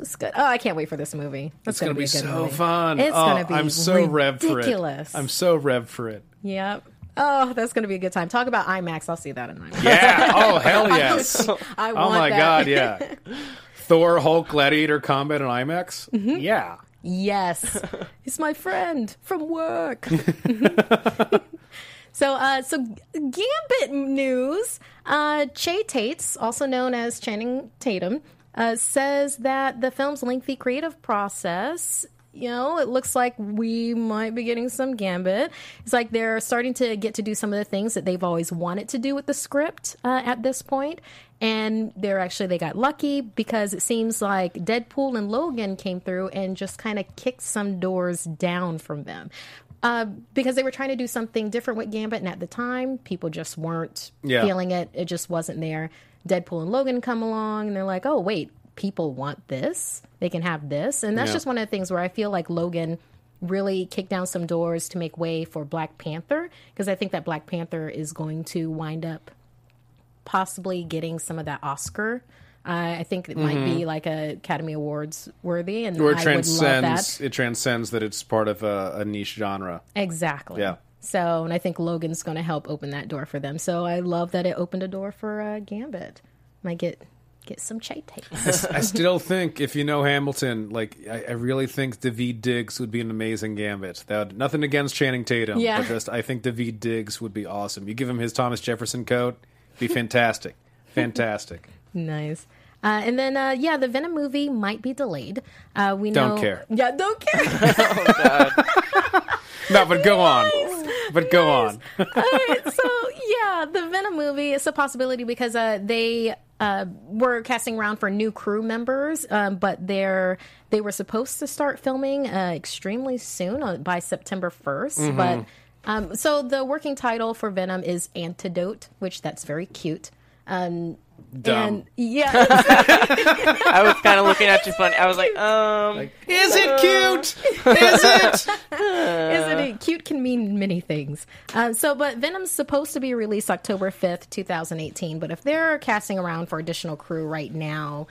It's good. Oh, I can't wait for this movie. It's, it's going to be, be so movie. fun. It's oh, going to be I'm so ridiculous. Revved for it. I'm so revved for it. Yep. Oh, that's going to be a good time. Talk about IMAX. I'll see that in IMAX. Yeah. Oh, hell yes. I want Oh, my that. God, yeah. Thor, Hulk, Gladiator, Combat, and IMAX? Mm-hmm. Yeah. Yes. He's my friend from work. So, uh, so Gambit news. Uh, Channing Tatum, also known as Channing Tatum, uh, says that the film's lengthy creative process, you know, it looks like we might be getting some Gambit. It's like they're starting to get to do some of the things that they've always wanted to do with the script uh, at this point. And they're actually, they got lucky because it seems like Deadpool and Logan came through and just kind of kicked some doors down from them. Uh, because they were trying to do something different with Gambit, and at the time, people just weren't yeah. feeling it. It just wasn't there. Deadpool and Logan come along, and they're like, oh, wait, people want this. They can have this. And that's yeah. just one of the things where I feel like Logan really kicked down some doors to make way for Black Panther, because I think that Black Panther is going to wind up possibly getting some of that Oscar. Uh, I think it might mm-hmm. be like a Academy Awards worthy, and or it I transcends, would love that. It transcends that it's part of a, a niche genre. Exactly. Yeah. So, and I think Logan's going to help open that door for them. So I love that it opened a door for uh, Gambit. Might get get some chay tapes. I, I still think, if you know Hamilton, like I, I really think Daveed Diggs would be an amazing Gambit. That would, nothing against Channing Tatum, yeah. but just I think Daveed Diggs would be awesome. You give him his Thomas Jefferson coat, it'd be fantastic. Fantastic. Nice. Uh, and then, uh, yeah, the Venom movie might be delayed. Uh, we know... Don't care. Yeah, don't care. Oh, God. No, but go nice. on. But nice. go on. All right, so, yeah, the Venom movie is a possibility because uh, they uh, were casting around for new crew members, um, but they're they were supposed to start filming uh, extremely soon, uh, by September first. Mm-hmm. But um, so the working title for Venom is Antidote, which that's very cute. Um Dumb. And yeah, exactly. I was kind of looking at you funny. I was like, um, like, is it cute? Is it? Isn't it? Cute can mean many things. Uh, so, but Venom's supposed to be released October fifth, twenty eighteen. But if they're casting around for additional crew right now,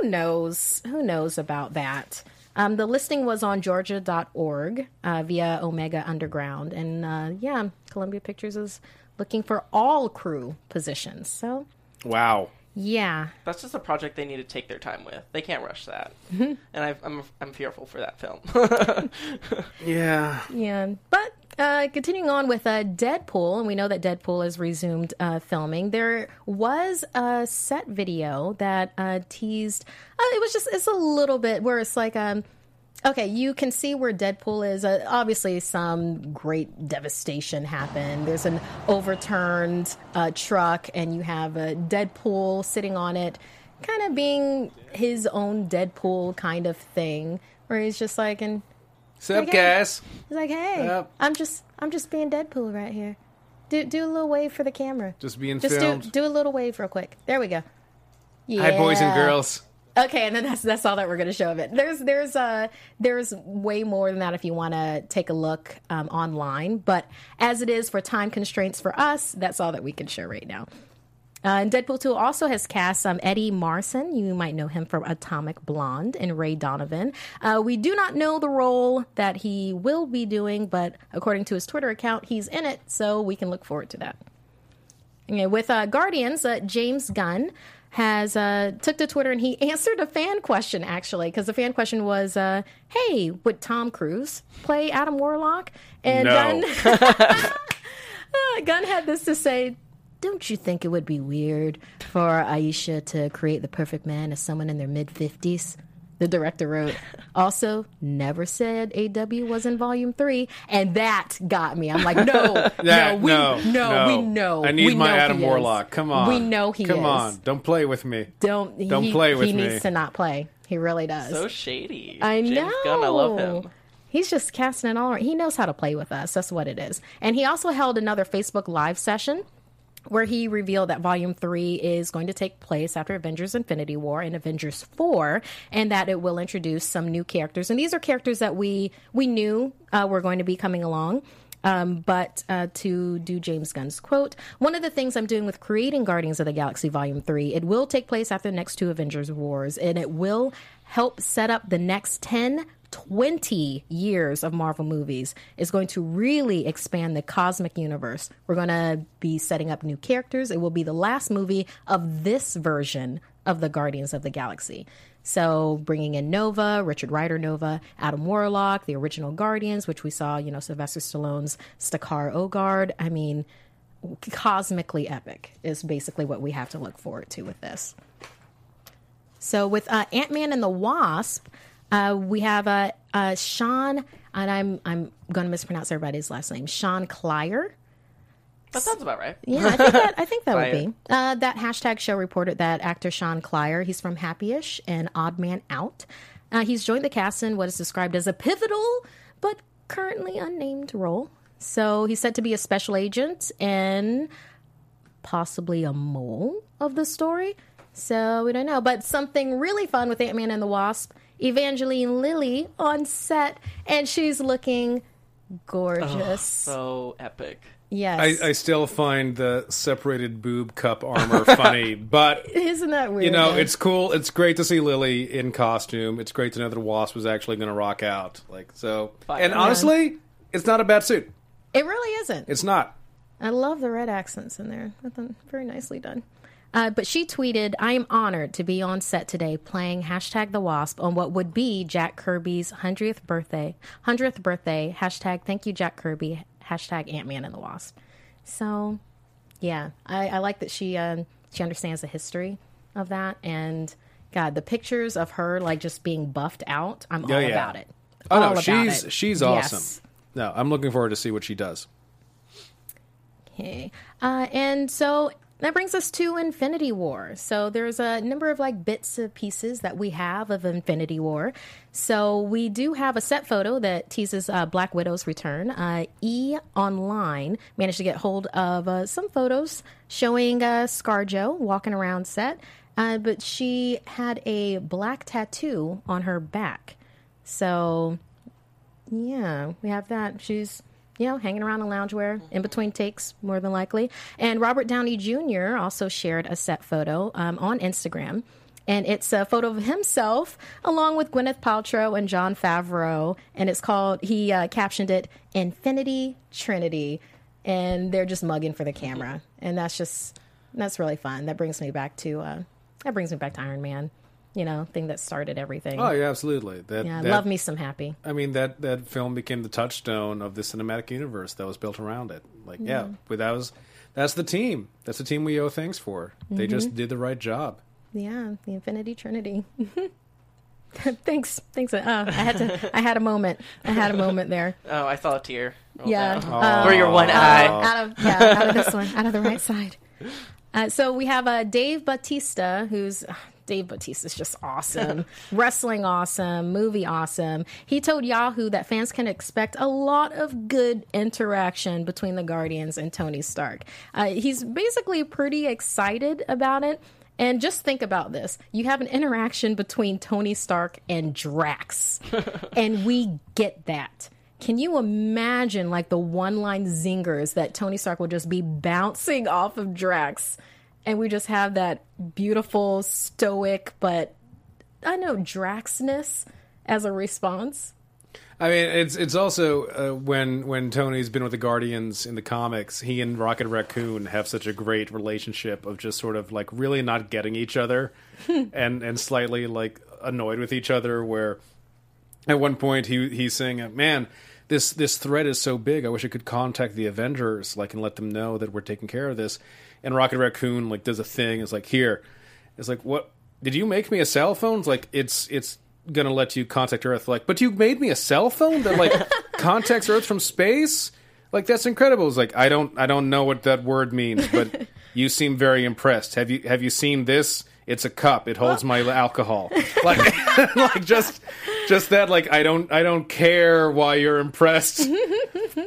who knows? Who knows about that? Um, the listing was on Georgia dot org uh, via Omega Underground, and uh, yeah, Columbia Pictures is looking for all crew positions. So. Wow. Yeah. That's just a project they need to take their time with. They can't rush that. Mm-hmm. And I've, I'm I'm fearful for that film. Yeah. Yeah. But uh, continuing on with uh, Deadpool, and we know that Deadpool has resumed uh, filming. There was a set video that uh, teased. Uh, it was just, it's a little bit where it's like, um, okay, you can see where Deadpool is. Uh, obviously, some great devastation happened. There's an overturned uh, truck, and you have a Deadpool sitting on it, kind of being his own Deadpool kind of thing, where he's just like, "And what's up, like, hey. guys?" He's like, "Hey, up? I'm just, I'm just being Deadpool right here. Do, do a little wave for the camera. Just being just filmed. Do, do a little wave real quick. There we go. Yeah. Hi, boys and girls." Okay, and then that's that's all that we're going to show of it. There's there's uh, there's way more than that if you want to take a look um, online. But as it is, for time constraints for us, that's all that we can show right now. Uh, and Deadpool two also has cast um, Eddie Marson. You might know him from Atomic Blonde and Ray Donovan. Uh, we do not know the role that he will be doing, but according to his Twitter account, he's in it, so we can look forward to that. Okay, with uh, Guardians, uh, James Gunn has uh, took to Twitter, and he answered a fan question, actually, because the fan question was, uh, hey, would Tom Cruise play Adam Warlock? And no. Gunn uh, Gunn had this to say, don't you think it would be weird for Aisha to create the perfect man as someone in their mid-fifties? The director wrote, also, never said A W was in Volume three, and that got me. I'm like, no, that, no, we, no, no, no, we know. I need we my Adam Warlock. Come on. We know he Come is. Come on. Don't play with me. Don't, Don't he, play with he me. He needs to not play. He really does. So shady. I James know. Gunn, I love him. He's just casting it all around. He knows how to play with us. That's what it is. And he also held another Facebook Live session where he revealed that Volume three is going to take place after Avengers Infinity War and Avengers four, and that it will introduce some new characters. And these are characters that we, we knew uh, were going to be coming along. Um, but uh, to do James Gunn's quote, one of the things I'm doing with creating Guardians of the Galaxy Volume three, it will take place after the next two Avengers Wars, and it will help set up the next ten, twenty years of Marvel movies. It's going to really expand the cosmic universe. We're going to be setting up new characters. It will be the last movie of this version of the Guardians of the Galaxy. So bringing in Nova, Richard Rider Nova, Adam Warlock, the original Guardians, which we saw, you know, Sylvester Stallone's Stakar Ogard. I mean, cosmically epic is basically what we have to look forward to with this. So with uh, Ant-Man and the Wasp, uh, we have uh, uh, Sean, and I'm I'm going to mispronounce everybody's last name, Sean Clier. That sounds about right. Yeah, I think that, I think that would be. Uh, that hashtag show reported that actor Sean Clier, he's from Happy-ish and Odd Man Out. Uh, he's joined the cast in what is described as a pivotal but currently unnamed role. So he's said to be a special agent and possibly a mole of the story. So we don't know. But something really fun with Ant-Man and the Wasp, Evangeline Lilly on set, and she's looking gorgeous. Oh, so epic. Yes. I, I still find the separated boob cup armor funny, but isn't that weird? You know, it's cool. It's great to see Lily in costume. It's great to know that Wasp was actually going to rock out. Like so, Fire. And honestly, yeah. It's not a bad suit. It really isn't. It's not. I love the red accents in there. I think very nicely done. Uh, but she tweeted, "I am honored to be on set today playing hashtag the Wasp on what would be Jack Kirby's hundredth birthday. Hundredth birthday hashtag Thank you Jack Kirby." Hashtag Ant-Man and the Wasp. So, yeah, I, I like that she uh, she understands the history of that. And, God, the pictures of her, like, just being buffed out, I'm oh, all yeah. about it. Oh, all no, she's, it. she's awesome. Yes. No, I'm looking forward to see what she does. Okay. Uh, and so that brings us to Infinity War. So there's a number of, like, bits of pieces that we have of Infinity War. So we do have a set photo that teases uh, Black Widow's return. Uh, E! Online managed to get hold of uh, some photos showing uh, ScarJo walking around set. Uh, but she had a black tattoo on her back. So, yeah, we have that. She's... you know, hanging around in loungewear, in between takes, more than likely. And Robert Downey Junior also shared a set photo um, on Instagram. And it's a photo of himself along with Gwyneth Paltrow and Jon Favreau. And it's called, he uh, captioned it, Infinity Trinity. And they're just mugging for the camera. And that's just, that's really fun. That brings me back to, uh, that brings me back to Iron Man. You know, thing that started everything. Oh, yeah, absolutely. That, yeah, that, love me some Happy. I mean, that, that film became the touchstone of the cinematic universe that was built around it. Like, yeah, yeah that was, that's the team. That's the team we owe thanks for. Mm-hmm. They just did the right job. Yeah, the Infinity Trinity. thanks, thanks. Oh, I had to. I had a moment. I had a moment there. Oh, I saw a tear. Roll yeah, uh, or your one uh, eye. Out of yeah, out of this one, out of the right side. Uh, so we have uh, Dave Bautista, who's. Dave Bautista's just awesome. Wrestling awesome. Movie awesome. He told Yahoo that fans can expect a lot of good interaction between the Guardians and Tony Stark. Uh, he's basically pretty excited about it. And just think about this. You have an interaction between Tony Stark and Drax. And we get that. Can you imagine like the one-line zingers that Tony Stark will just be bouncing off of Drax? And we just have that beautiful, stoic, but I know Draxness as a response. I mean, it's it's also uh, when when Tony's been with the Guardians in the comics, he and Rocket Raccoon have such a great relationship of just sort of like really not getting each other and, and slightly like annoyed with each other. Where at one point he he's saying, "Man, this this threat is so big. I wish I could contact the Avengers, like, and let them know that we're taking care of this." And Rocket Raccoon, like, does a thing. It's like, here. It's like, what? Did you make me a cell phone? It's like, it's it's going to let you contact Earth. Like, but you made me a cell phone that, like, contacts Earth from space? Like, that's incredible. It's like, I don't I don't know what that word means, but you seem very impressed. Have you have you seen this? It's a cup. It holds my alcohol. Like, like just just that, like, I don't I don't care why you're impressed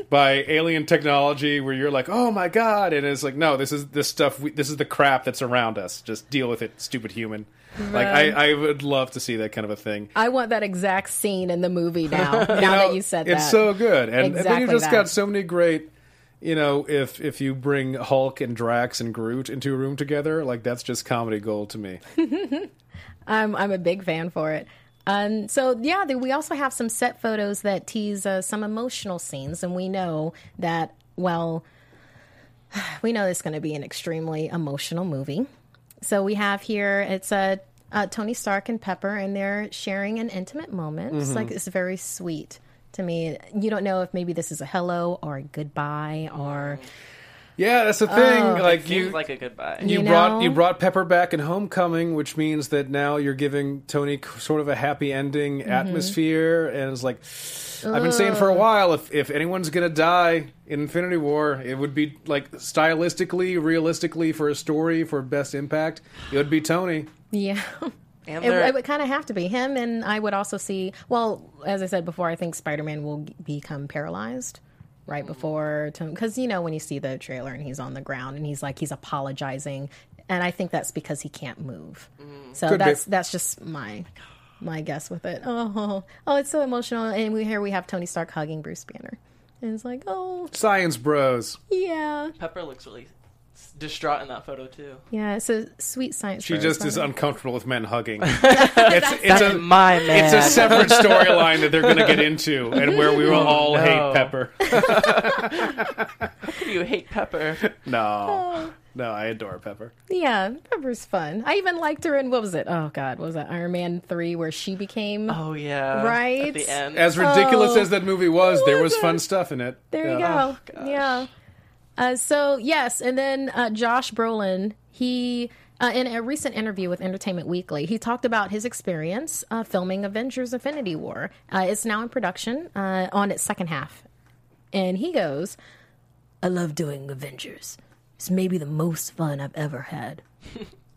by alien technology where you're like, oh my God. And it's like, no, this is this stuff. We, this is the crap that's around us. Just deal with it, stupid human. Right. Like I, I would love to see that kind of a thing. I want that exact scene in the movie now. Now you know, that you said that, it's so good, and, exactly and then you just that. got so many great. You know, if if you bring Hulk and Drax and Groot into a room together, like that's just comedy gold to me. I'm I'm a big fan for it. Um, so, yeah, we also have some set photos that tease uh, some emotional scenes. And we know that, well, we know it's going to be an extremely emotional movie. So we have here, it's uh, uh, Tony Stark and Pepper, and they're sharing an intimate moment. Mm-hmm. It's like, it's very sweet to me. You don't know if maybe this is a hello or a goodbye or... Yeah, that's the thing. Oh, like you, like a goodbye. You, you know? brought you brought Pepper back in Homecoming, which means that now you're giving Tony sort of a happy ending mm-hmm. atmosphere, and it's like Ugh. I've been saying for a while, if if anyone's gonna die in Infinity War, it would be like stylistically, realistically for a story for best impact, it would be Tony. Yeah. It, it would kind of have to be him, and I would also see. Well, as I said before, I think Spider-Man will become paralyzed. Right before, because you know when you see the trailer and he's on the ground and he's like he's apologizing, and I think that's because he can't move. Mm. So Could that's be. that's just my my guess with it. Oh, oh, it's so emotional. And we here we have Tony Stark hugging Bruce Banner, and it's like oh, science bros. Yeah, Pepper looks really distraught in that photo too. Yeah, it's a sweet science. She just is uncomfortable with men hugging. it's it's a, my man. It's a separate storyline that they're going to get into, and where we will all no. hate Pepper. How do you hate Pepper? No, oh. no, I adore Pepper. Yeah, Pepper's fun. I even liked her in what was it? Oh God, what was that Iron Man three where she became? Oh yeah, right. At the end, as ridiculous oh, as that movie was, was there was it? fun stuff in it. There yeah. you go. Oh, yeah. Uh, so, yes, and then uh, Josh Brolin, he, uh, in a recent interview with Entertainment Weekly, he talked about his experience uh, filming Avengers Infinity War. Uh, it's now in production uh, on its second half. And he goes, I love doing Avengers. It's maybe the most fun I've ever had.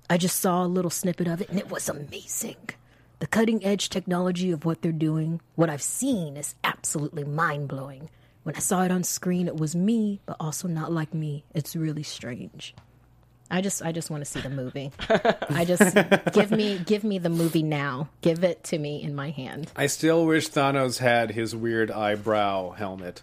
I just saw a little snippet of it, and it was amazing. The cutting-edge technology of what they're doing, what I've seen is absolutely mind-blowing. When I saw it on screen, it was me, but also not like me. It's really strange. I just, I just want to see the movie. I just give me, give me the movie now. Give it to me in my hand. I still wish Thanos had his weird eyebrow helmet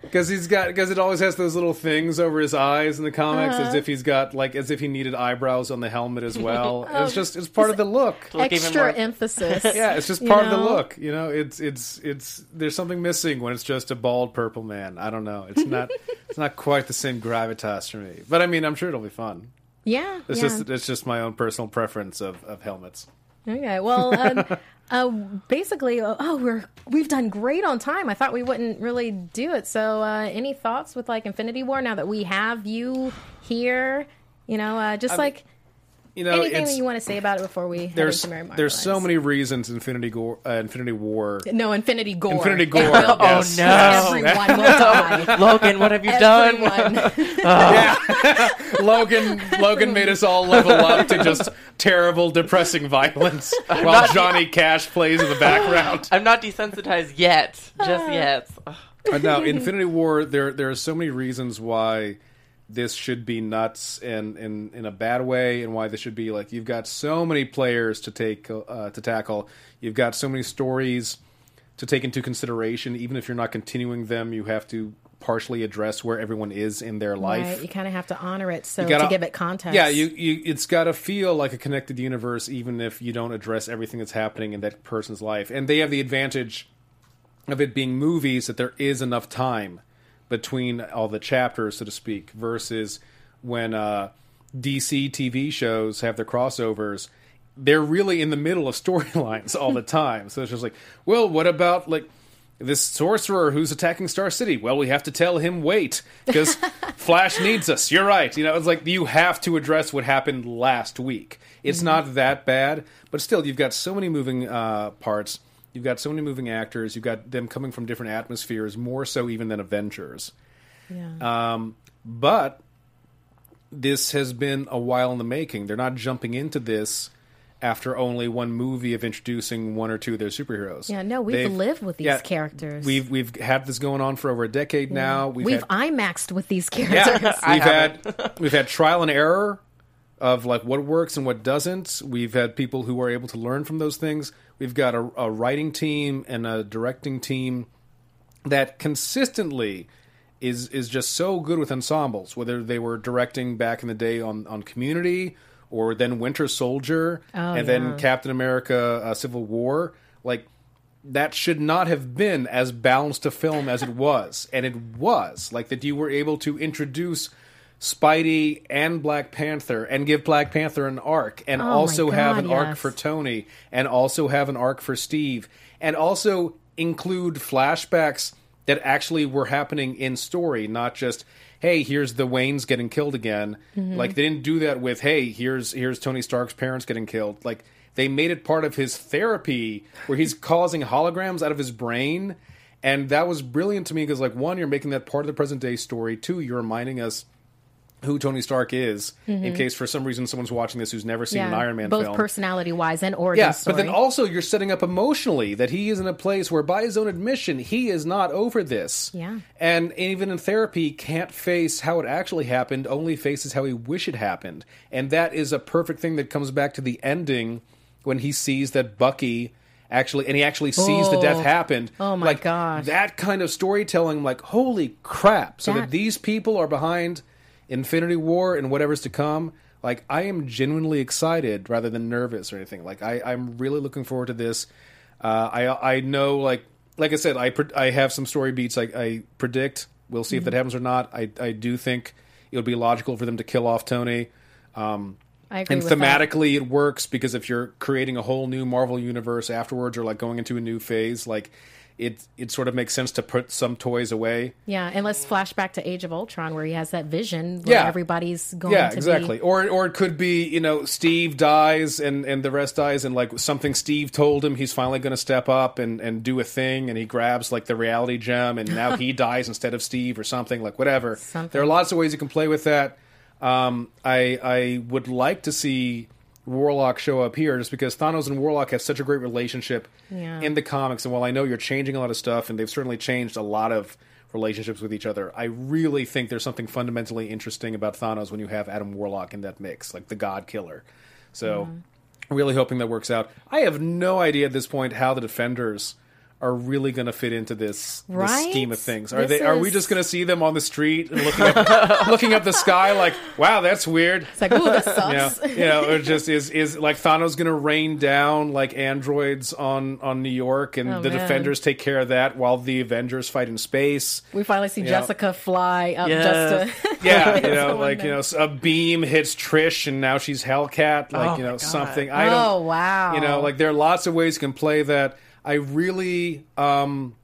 because he's got because it always has those little things over his eyes in the comics, uh-huh. as if he's got like as if he needed eyebrows on the helmet as well. oh, it's just, it's part it's of the look. Extra emphasis. Yeah, it's just part you know? of the look. You know, it's it's it's there's something missing when it's just a bald purple man. I don't know. It's not it's not quite the same gravitas for me. But I mean, I'm sure it'll be fun. Yeah, it's yeah. just it's just my own personal preference of of helmets. Okay, well, um, uh, basically, oh, we're we've done great on time. I thought we wouldn't really do it. So, uh, any thoughts with like Infinity War now that we have you here? You know, uh, just I like mean, you know, anything that you want to say about it before we there's head into Mary Marvel there's lives. So many reasons Infinity Gore, uh, Infinity War, no Infinity Gore, Infinity Gore. It will, yes. Oh no, everyone will die. Logan, what have you everyone. done? oh. Yeah, Logan, Logan made us all level up to just. Terrible, depressing violence while Johnny de- Cash plays in the background. I'm not desensitized yet. Just yet. Now, Infinity War, there there are so many reasons why this should be nuts and in in a bad way, and why this should be like, you've got so many players to take uh, to tackle. You've got so many stories to take into consideration. Even if you're not continuing them, you have to partially address where everyone is in their life. Right. You kind of have to honor it, so gotta, to give it context. Yeah, you, you it's got to feel like a connected universe, even if you don't address everything that's happening in that person's life. And they have the advantage of it being movies that there is enough time between all the chapters, so to speak, versus when uh, D C T V shows have their crossovers. They're really in the middle of storylines all the time. So it's just like, well, what about like this sorcerer who's attacking Star City? Well, we have to tell him wait because Flash needs us. You're right. You know, it's like you have to address what happened last week. It's mm-hmm. not that bad, but still, you've got so many moving uh, parts. You've got so many moving actors. You've got them coming from different atmospheres, more so even than Avengers. Yeah. Um, but this has been a while in the making. They're not jumping into this after only one movie of introducing one or two of their superheroes. Yeah, no, we've They've, lived with these yeah, characters. We've we've had this going on for over a decade yeah. now. We've, we've had, IMAXed with these characters. Yeah, we've had we've had trial and error of like what works and what doesn't. We've had people who are able to learn from those things. We've got a, a writing team and a directing team that consistently is is just so good with ensembles, whether they were directing back in the day on, on Community or then Winter Soldier oh, and yeah. then Captain America uh, Civil War. Like, that should not have been as balanced a film as it was. And it was. Like, that you were able to introduce Spidey and Black Panther and give Black Panther an arc and oh also God, have an yes. arc for Tony and also have an arc for Steve and also include flashbacks that actually were happening in story, not just, hey, here's the Waynes getting killed again. Mm-hmm. Like, they didn't do that with, hey, here's here's Tony Stark's parents getting killed. Like, they made it part of his therapy where he's causing holograms out of his brain. And that was brilliant to me because, like, one, you're making that part of the present day story. Two, you're reminding us who Tony Stark is, mm-hmm. in case for some reason someone's watching this who's never seen yeah, an Iron Man both film. Both personality-wise and origin yeah, story. But then also you're setting up emotionally that he is in a place where, by his own admission, he is not over this. Yeah. And even in therapy, can't face how it actually happened, only faces how he wish it happened. And that is a perfect thing that comes back to the ending when he sees that Bucky actually, and he actually sees oh. the death happened. Oh my like, gosh. That kind of storytelling, like, holy crap. So that, that these people are behind Infinity War and whatever's to come. Like, I am genuinely excited rather than nervous or anything. Like, I, I'm really looking forward to this. Uh, I I know, like like I said, I pre- I have some story beats I, I predict. We'll see mm-hmm. if that happens or not. I, I do think it would be logical for them to kill off Tony. Um, I agree and with thematically that. It works because if you're creating a whole new Marvel universe afterwards or, like, going into a new phase, like, It it sort of makes sense to put some toys away. Yeah, and let's flash back to Age of Ultron where he has that vision where yeah. everybody's going yeah, to exactly. be... Yeah, exactly. Or, or it could be, you know, Steve dies and, and the rest dies and, like, something Steve told him he's finally going to step up and, and do a thing and he grabs, like, the reality gem and now he dies instead of Steve or something, like, whatever. Something. There are lots of ways you can play with that. Um, I I would like to see Warlock show up here just because Thanos and Warlock have such a great relationship yeah. in the comics, and while I know you're changing a lot of stuff and they've certainly changed a lot of relationships with each other, I really think there's something fundamentally interesting about Thanos when you have Adam Warlock in that mix, like the God Killer. So yeah. really hoping that works out. I have no idea at this point how the Defenders are really going to fit into this, right? this scheme of things. Are this they? Is... Are we just going to see them on the street and looking up, looking up the sky like, wow, that's weird? It's like, ooh, this sucks. You know, you know, or just is is like Thanos going to rain down like androids on, on New York and oh, the man. Defenders take care of that while the Avengers fight in space? We finally see you Jessica know. fly up yes. just to... yeah, you know, like, knows. you know, so a beam hits Trish and now she's Hellcat, like, oh, you know, something. I don't, oh, wow. You know, like, there are lots of ways you can play that. I really um,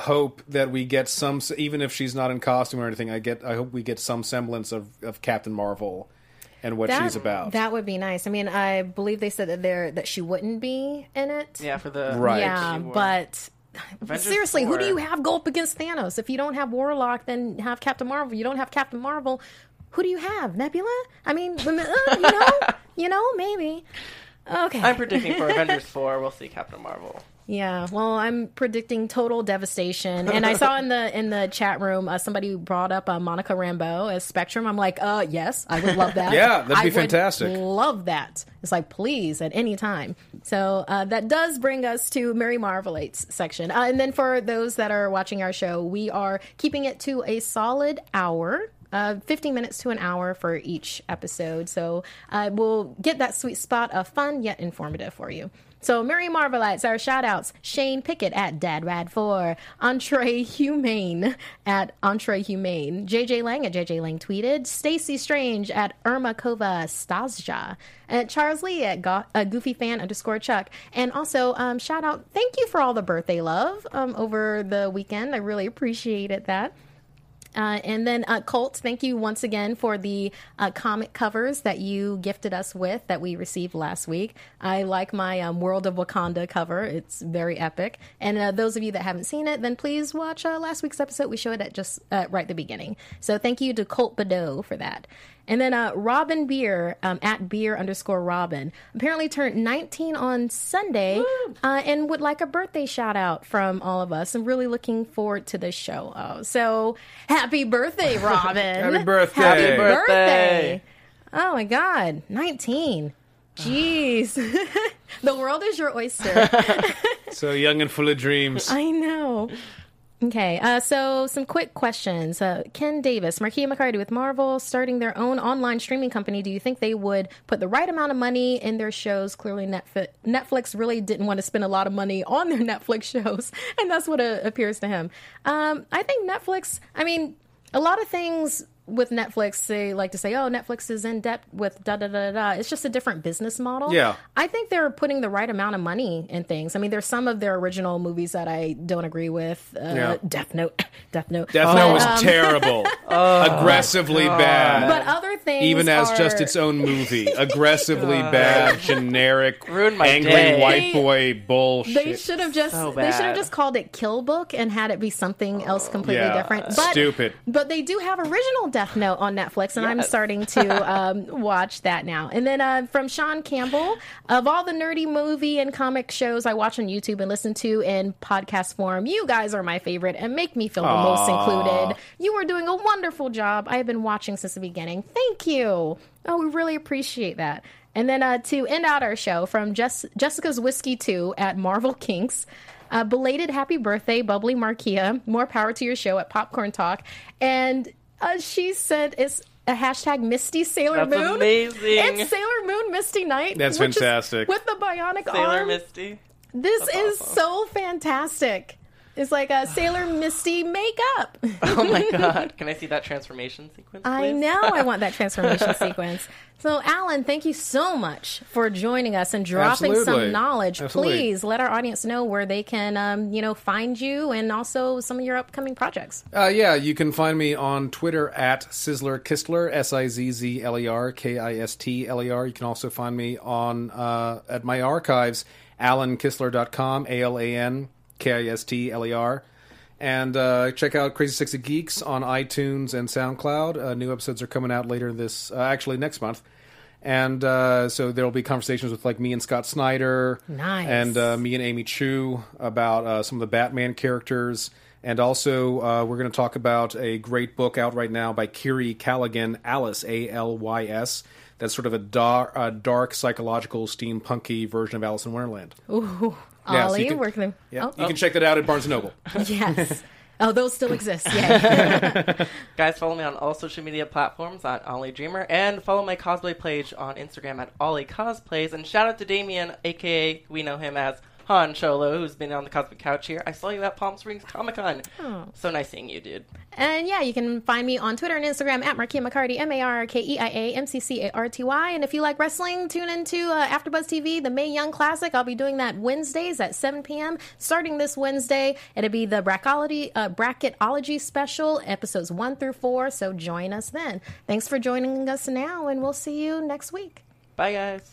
hope that we get some, even if she's not in costume or anything, I get. I hope we get some semblance of, of Captain Marvel and what that, she's about. That would be nice. I mean, I believe they said that there that she wouldn't be in it. Yeah, for the right. Yeah, but Avengers seriously, four. Who do you have go up against Thanos? If you don't have Warlock, then have Captain Marvel. You don't have Captain Marvel. Who do you have? Nebula? I mean, you know, you know, maybe. Okay. I'm predicting for Avengers four, we'll see Captain Marvel. Yeah, well, I'm predicting total devastation. And I saw in the in the chat room, uh, somebody brought up uh, Monica Rambeau as Spectrum. I'm like, uh, yes, I would love that. yeah, that'd be I fantastic. Would love that. It's like, please, at any time. So uh, that does bring us to Mary Marvelate's section. Uh, and then for those that are watching our show, we are keeping it to a solid hour. Uh, fifteen minutes to an hour for each episode. So uh, we'll get that sweet spot of fun yet informative for you. So Mary Marvelites, our shout-outs. Shane Pickett at Dad Rad four. Entree Humane at Entree Humane. J J Lang at J J Lang tweeted. Stacy Strange at Irma Kova Stasja. And Charles Lee at Go- uh, Goofy Fan underscore Chuck. And also, um, shout-out, thank you for all the birthday love um, over the weekend. I really appreciated that. Uh, and then, uh, Colt, thank you once again for the uh, comic covers that you gifted us with that we received last week. I like my um, World of Wakanda cover. It's very epic. And uh, those of you that haven't seen it, then please watch uh, last week's episode. We showed it at just uh, right at the beginning. So thank you to Colt Badeau for that. And then uh, Robin Beer, um, at Beer underscore Robin, apparently turned nineteen on Sunday uh, and would like a birthday shout out from all of us. I'm really looking forward to this show. Oh, so happy birthday, Robin. Happy birthday. Happy birthday. Oh my God, nineteen. Jeez. The world is your oyster. So young and full of dreams. I know. Okay, uh, so some quick questions. Uh, Ken Davis, Markeia McCarty, with Marvel starting their own online streaming company, do you think they would put the right amount of money in their shows? Clearly Netf- Netflix really didn't want to spend a lot of money on their Netflix shows, and that's what uh, appears to him. Um, I think Netflix, I mean, a lot of things with Netflix, they like to say, oh, Netflix is in debt with da-da-da-da-da. It's just a different business model. Yeah. I think they're putting the right amount of money in things. I mean, there's some of their original movies that I don't agree with. Uh, yeah. Death Note. Death Note. Death Note was um, terrible. Oh, aggressively God. Bad. But other things Even as are... just its own movie. Aggressively bad, generic, ruined my angry day. White boy they, bullshit. They should have just so they should have just called it Kill Book and had it be something else completely yeah. different. But, Stupid. But they do have original Death Note on Netflix, and yes. I'm starting to um, watch that now. And then uh, from Sean Campbell, of all the nerdy movie and comic shows I watch on YouTube and listen to in podcast form, you guys are my favorite and make me feel Aww. The most included. You are doing a wonderful job. I have been watching since the beginning. Thank you. Oh, we really appreciate that. And then uh, to end out our show, from Jess- Jessica's Whiskey two at Marvel Kinks, uh, belated happy birthday, bubbly Markeia. More power to your show at Popcorn Talk. And Uh, she said it's a hashtag Misty Sailor That's Moon. Amazing. It's Sailor Moon Misty Night. That's fantastic. With the bionic Sailor arm. Sailor Misty. This That's is awesome. So fantastic. It's like a Sailor Misty makeup. Oh my God. Can I see that transformation sequence, please? I know I want that transformation sequence. So, Alan, thank you so much for joining us and dropping Absolutely. Some knowledge. Absolutely. Please let our audience know where they can, um, you know, find you and also some of your upcoming projects. Uh, yeah, you can find me on Twitter at SizzlerKistler, S I Z Z L E R K I S T L E R. You can also find me on uh, at my archives, alan kistler dot com, A L A N K I S T L E R. And uh, check out Crazy Sexy Geeks on iTunes and SoundCloud. Uh, new episodes are coming out later this, uh, actually next month. And uh, so there'll be conversations with like me and Scott Snyder. Nice. And uh, me and Amy Chu about uh, some of the Batman characters. And also uh, we're going to talk about a great book out right now by Kiri Calligan, Alice, A L Y S. That's sort of a dar- uh, dark, psychological, steampunky version of Alice in Wonderland. Ooh. Yeah, Ollie, so you can, work them. Yeah, oh, you oh. can check that out at Barnes and Noble. Yes. Oh, those still exist. Yeah. Guys, follow me on all social media platforms at Ollie Dreamer, and follow my cosplay page on Instagram at Ollie Cosplays. And shout out to Damien, aka we know him as Han Solo, who's been on the Cosmic Couch here. I saw you at Palm Springs Comic Con. Oh. So nice seeing you, dude. And yeah, you can find me on Twitter and Instagram at Markeia McCarty, M A R K E I A M C C A R T Y. And if you like wrestling, tune into uh, AfterBuzz T V, the Mae Young Classic. I'll be doing that Wednesdays at seven p.m. starting this Wednesday. It'll be the Brackology, uh, Bracketology special, episodes one through four. So join us then. Thanks for joining us now, and we'll see you next week. Bye, guys.